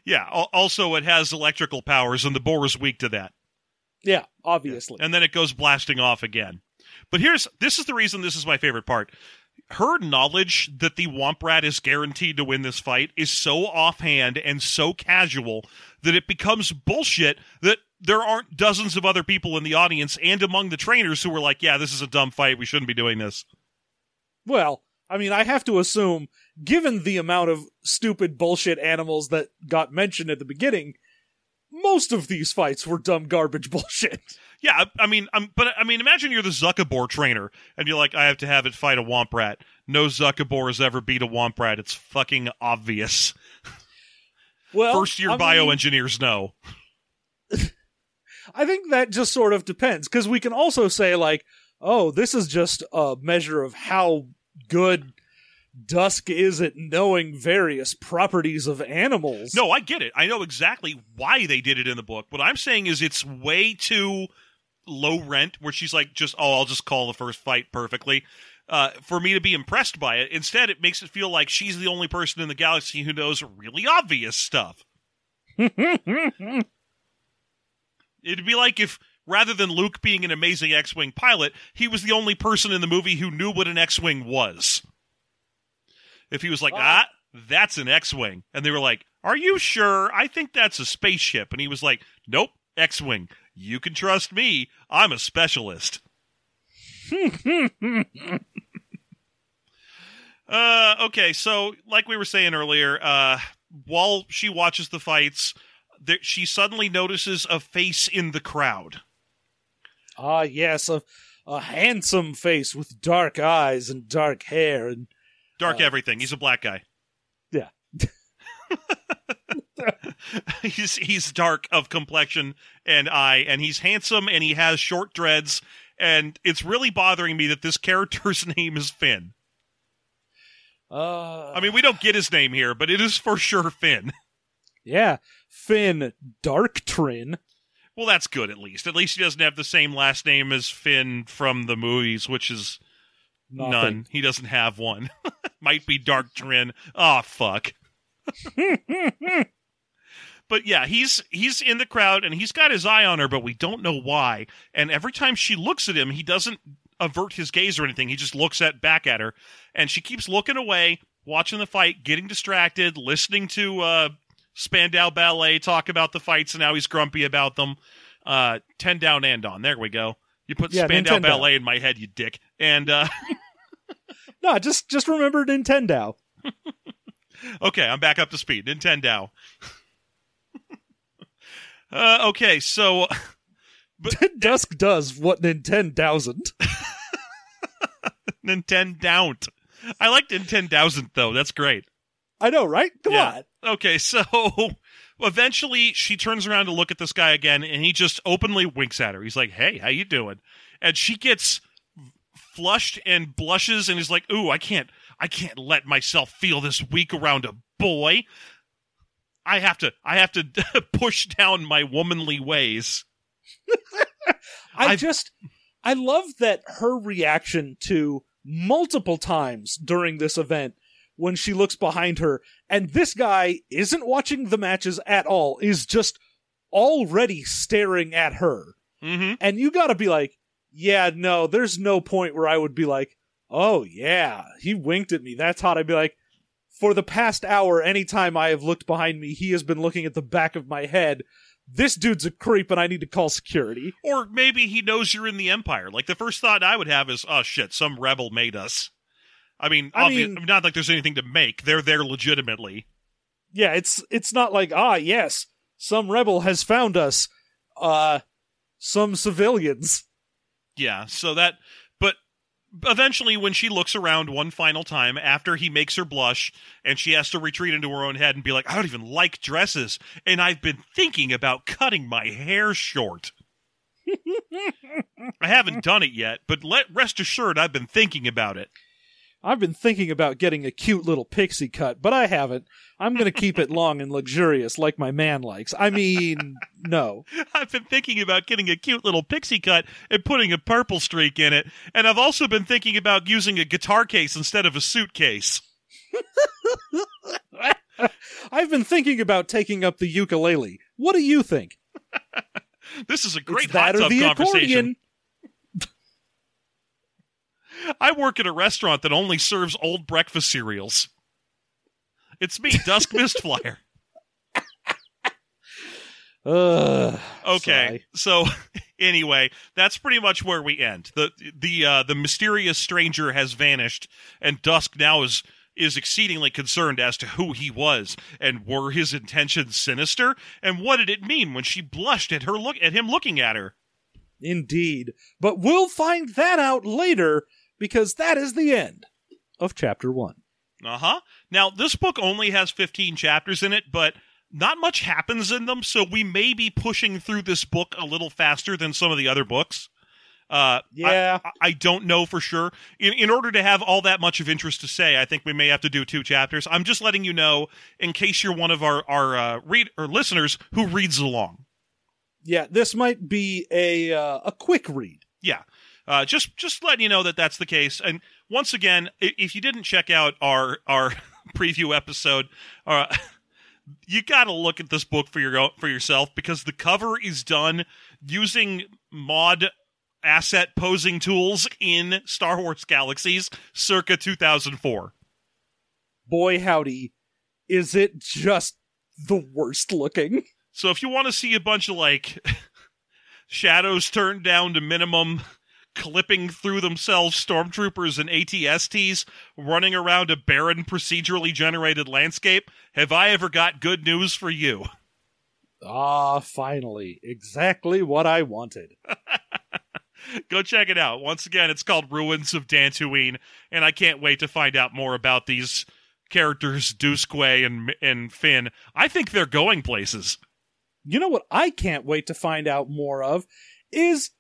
Yeah. Also, it has electrical powers, and the boar is weak to that. Yeah, obviously. And then it goes blasting off again. But here's this is the reason this is my favorite part. Her knowledge that the Womp Rat is guaranteed to win this fight is so offhand and so casual that it becomes bullshit that there aren't dozens of other people in the audience and among the trainers who were like, yeah, this is a dumb fight. We shouldn't be doing this. Well, I mean, I have to assume, given the amount of stupid bullshit animals that got mentioned at the beginning, most of these fights were dumb garbage bullshit. Yeah, I, I mean, I'm, but I mean, imagine you're the Zuckabore trainer, and you're like, I have to have it fight a Womp Rat. No Zuckabore has ever beat a Womp Rat. It's fucking obvious. Well, first-year I bioengineers mean, know. I think that just sort of depends, because we can also say, like, oh, this is just a measure of how good Dusk is at knowing various properties of animals. No, I get it. I know exactly why they did it in the book. What I'm saying is it's way too low rent, where she's like, just, oh, I'll just call the first fight perfectly, uh, for me to be impressed by it. Instead, it makes it feel like she's the only person in the galaxy who knows really obvious stuff. It'd be like if, rather than Luke being an amazing X-Wing pilot, he was the only person in the movie who knew what an X-Wing was. If he was like, ah, that's an X-Wing. And they were like, are you sure? I think that's a spaceship. And he was like, nope, X-Wing. You can trust me. I'm a specialist. uh, okay, so like we were saying earlier, uh, while she watches the fights, there, she suddenly notices a face in the crowd. Ah, uh, yes, a, a handsome face with dark eyes and dark hair and Dark uh, everything. He's a black guy. Yeah. he's he's dark of complexion and eye, and he's handsome, and he has short dreads, and it's really bothering me that this character's name is Finn. Uh, I mean, we don't get his name here, but it is for sure Finn. Yeah. Finn Darktrin. Well, that's good, at least. At least he doesn't have the same last name as Finn from the movies, which is... Nothing. None. He doesn't have one. Might be Darktrin. Oh, fuck. But yeah, he's he's in the crowd, and he's got his eye on her, but we don't know why. And every time she looks at him, he doesn't avert his gaze or anything. He just looks at back at her, and she keeps looking away, watching the fight, getting distracted, listening to uh, Spandau Ballet talk about the fights, and now he's grumpy about them. Uh, Tendau Nandon. There we go. You put yeah, Spandau Nintendo. Ballet in my head, you dick. And, uh... no, just just remember Nintendo. Okay, I'm back up to speed. Nintendo. uh, okay, so... But... Dusk does what Nintendo-doesn't. Nintendo-don't. I like Nintendo-doesn't, though. That's great. I know, right? Come yeah. on. Okay, so eventually she turns around to look at this guy again, and he just openly winks at her. He's like, hey, how you doing? And she gets flushed and blushes and is like, ooh, I can't, I can't let myself feel this weak around a boy. I have to, I have to push down my womanly ways. I I've... just, I love that her reaction to multiple times during this event when she looks behind her, and this guy isn't watching the matches at all, is just already staring at her. Mm-hmm. And you gotta be like, yeah, no, there's no point where I would be like, oh yeah, he winked at me, that's hot. I'd be like, for the past hour, anytime I have looked behind me, he has been looking at the back of my head. This dude's a creep and I need to call security. Or maybe he knows you're in the Empire. Like, the first thought I would have is, oh shit, some rebel made us. I mean, I mean, not like there's anything to make. They're there legitimately. Yeah, it's it's not like, ah, yes, some rebel has found us. Uh, some civilians. Yeah, so that... But eventually when she looks around one final time, after he makes her blush, and she has to retreat into her own head and be like, I don't even like dresses, and I've been thinking about cutting my hair short. I haven't done it yet, but let rest assured I've been thinking about it. I've been thinking about getting a cute little pixie cut, but I haven't. I'm going to keep it long and luxurious like my man likes. I mean, no. I've been thinking about getting a cute little pixie cut and putting a purple streak in it. And I've also been thinking about using a guitar case instead of a suitcase. I've been thinking about taking up the ukulele. What do you think? This is a great hot tub conversation. Accordion. I work at a restaurant that only serves old breakfast cereals. It's me, Dusk Mistflyer. Uh, okay, sorry. So anyway, that's pretty much where we end. The the uh, the mysterious stranger has vanished, and Dusk now is is exceedingly concerned as to who he was, and were his intentions sinister, and what did it mean when she blushed at her look at him looking at her. Indeed, but we'll find that out later, because that is the end of chapter one. Uh-huh. Now, this book only has fifteen chapters in it, but not much happens in them, so we may be pushing through this book a little faster than some of the other books. Uh, yeah. I, I don't know for sure. In, in order to have all that much of interest to say, I think we may have to do two chapters. I'm just letting you know, in case you're one of our, our uh, read or listeners who reads along. Yeah, this might be a uh, a quick read. Yeah. Uh, just just letting you know that that's the case. And once again, if you didn't check out our our preview episode, uh, you got to look at this book for your for yourself, because the cover is done using mod asset posing tools in Star Wars Galaxies circa two thousand four. Boy, howdy, is it just the worst looking. So if you want to see a bunch of, like, shadows turned down to minimum, clipping through themselves stormtroopers and A T S Ts running around a barren, procedurally generated landscape, have I ever got good news for you? Ah, finally. Exactly what I wanted. Go check it out. Once again, it's called Ruins of Dantooine, and I can't wait to find out more about these characters, Duskway and, and Finn. I think they're going places. You know what I can't wait to find out more of is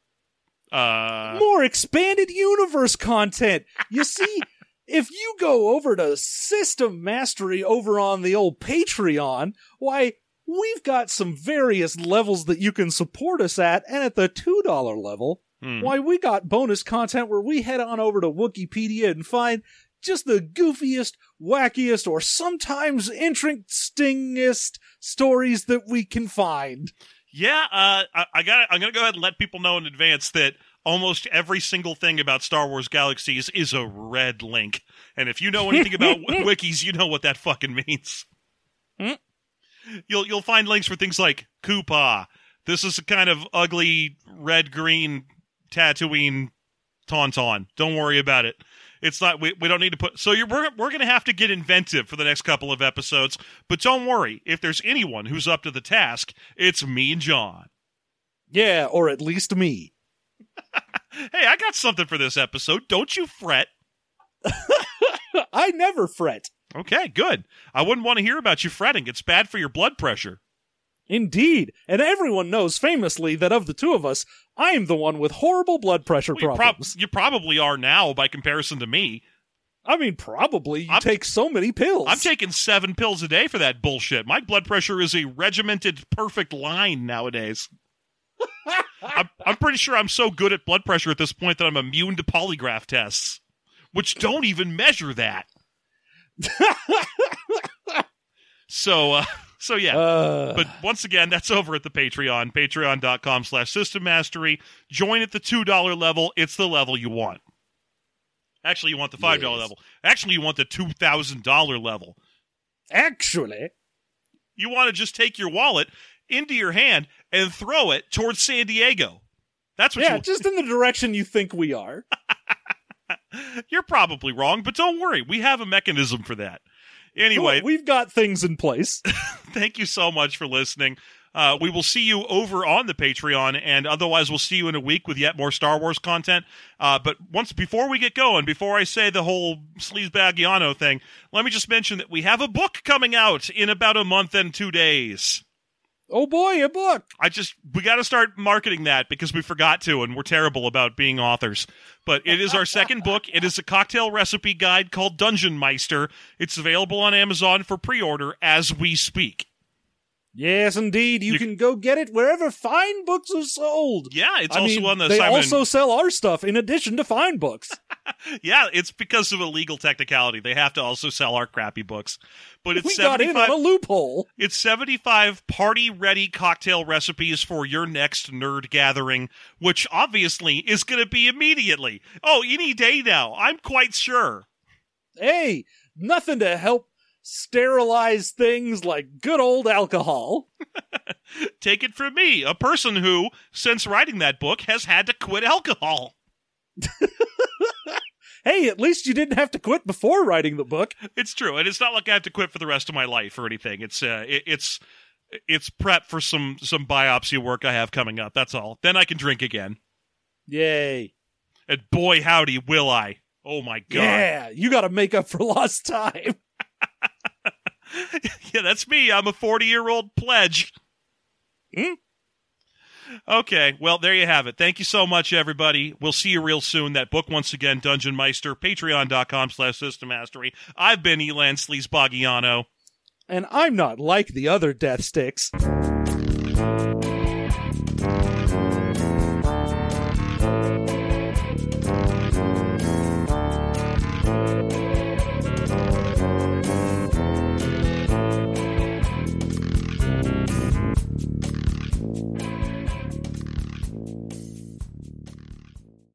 uh... more Expanded Universe content. You see, if you go over to System Mastery over on the old Patreon, why, we've got some various levels that you can support us at, and at the two dollar level, mm. why, we got bonus content where we head on over to Wikipedia and find just the goofiest, wackiest, or sometimes interestingest stories that we can find. Yeah, uh, I, I got. I'm going to go ahead and let people know in advance that almost every single thing about Star Wars Galaxies is a red link, and if you know anything about w- wikis, you know what that fucking means. Mm? You'll you'll find links for things like Koopa. This is a kind of ugly red green Tatooine tauntaun. Don't worry about it. It's not, we, we don't need to put, so you're, we're, we're going to have to get inventive for the next couple of episodes, but don't worry, if there's anyone who's up to the task, it's me and John. Yeah, or at least me. Hey, I got something for this episode, don't you fret. I never fret. Okay, good. I wouldn't want to hear about you fretting. It's bad for your blood pressure. Indeed. And everyone knows famously that of the two of us, I am the one with horrible blood pressure well, you problems. Prob- you probably are now by comparison to me. I mean, probably. You I'm, take so many pills. I'm taking seven pills a day for that bullshit. My blood pressure is a regimented, perfect line nowadays. I'm, I'm pretty sure I'm so good at blood pressure at this point that I'm immune to polygraph tests, which don't even measure that. so, uh, so yeah. Uh, but once again, that's over at the Patreon, patreon.com slash system mastery. Join at the two dollars level. It's the level you want. Actually, you want the five dollars yes. level. Actually, you want the two thousand dollars level. Actually. You want to just take your wallet into your hand and throw it towards San Diego. That's what yeah, you want. Yeah, just in the direction you think we are. You're probably wrong, but don't worry. We have a mechanism for that. Anyway. Cool. We've got things in place. Thank you so much for listening. Uh, we will see you over on the Patreon, and otherwise we'll see you in a week with yet more Star Wars content. Uh, but once before we get going, before I say the whole Sleazebaggiano thing, let me just mention that we have a book coming out in about a month and two days. Oh boy, a book! I just we got to start marketing that because we forgot to, and we're terrible about being authors. But it is our second book. It is a cocktail recipe guide called Dungeon Meister. It's available on Amazon for pre-order as we speak. Yes, indeed. You, you can go get it wherever fine books are sold. Yeah, it's I also mean, on the... They Simon... also sell our stuff in addition to fine books. Yeah, it's because of a legal technicality. They have to also sell our crappy books. But it's we got in on a loophole. It's seventy-five party-ready cocktail recipes for your next nerd gathering, which obviously is going to be immediately. Oh, any day now. I'm quite sure. Hey, nothing to help sterilize things like good old alcohol. Take it from me, a person who, since writing that book, has had to quit alcohol. Hey, at least you didn't have to quit before writing the book. It's true, and it's not like I have to quit for the rest of my life or anything. It's uh, it, it's it's prep for some some biopsy work I have coming up. That's all. Then I can drink again. Yay! And boy, howdy, will I! Oh my god! Yeah, you got to make up for lost time. Yeah, that's me. I'm a forty-year-old pledge. Hmm? Okay, well, there you have it. Thank you so much, everybody. We'll see you real soon. That book, once again, Dungeon Meister, patreon.com slash system mastery. I've been Elan Sleazebaggiano. And I'm not like the other Death Sticks.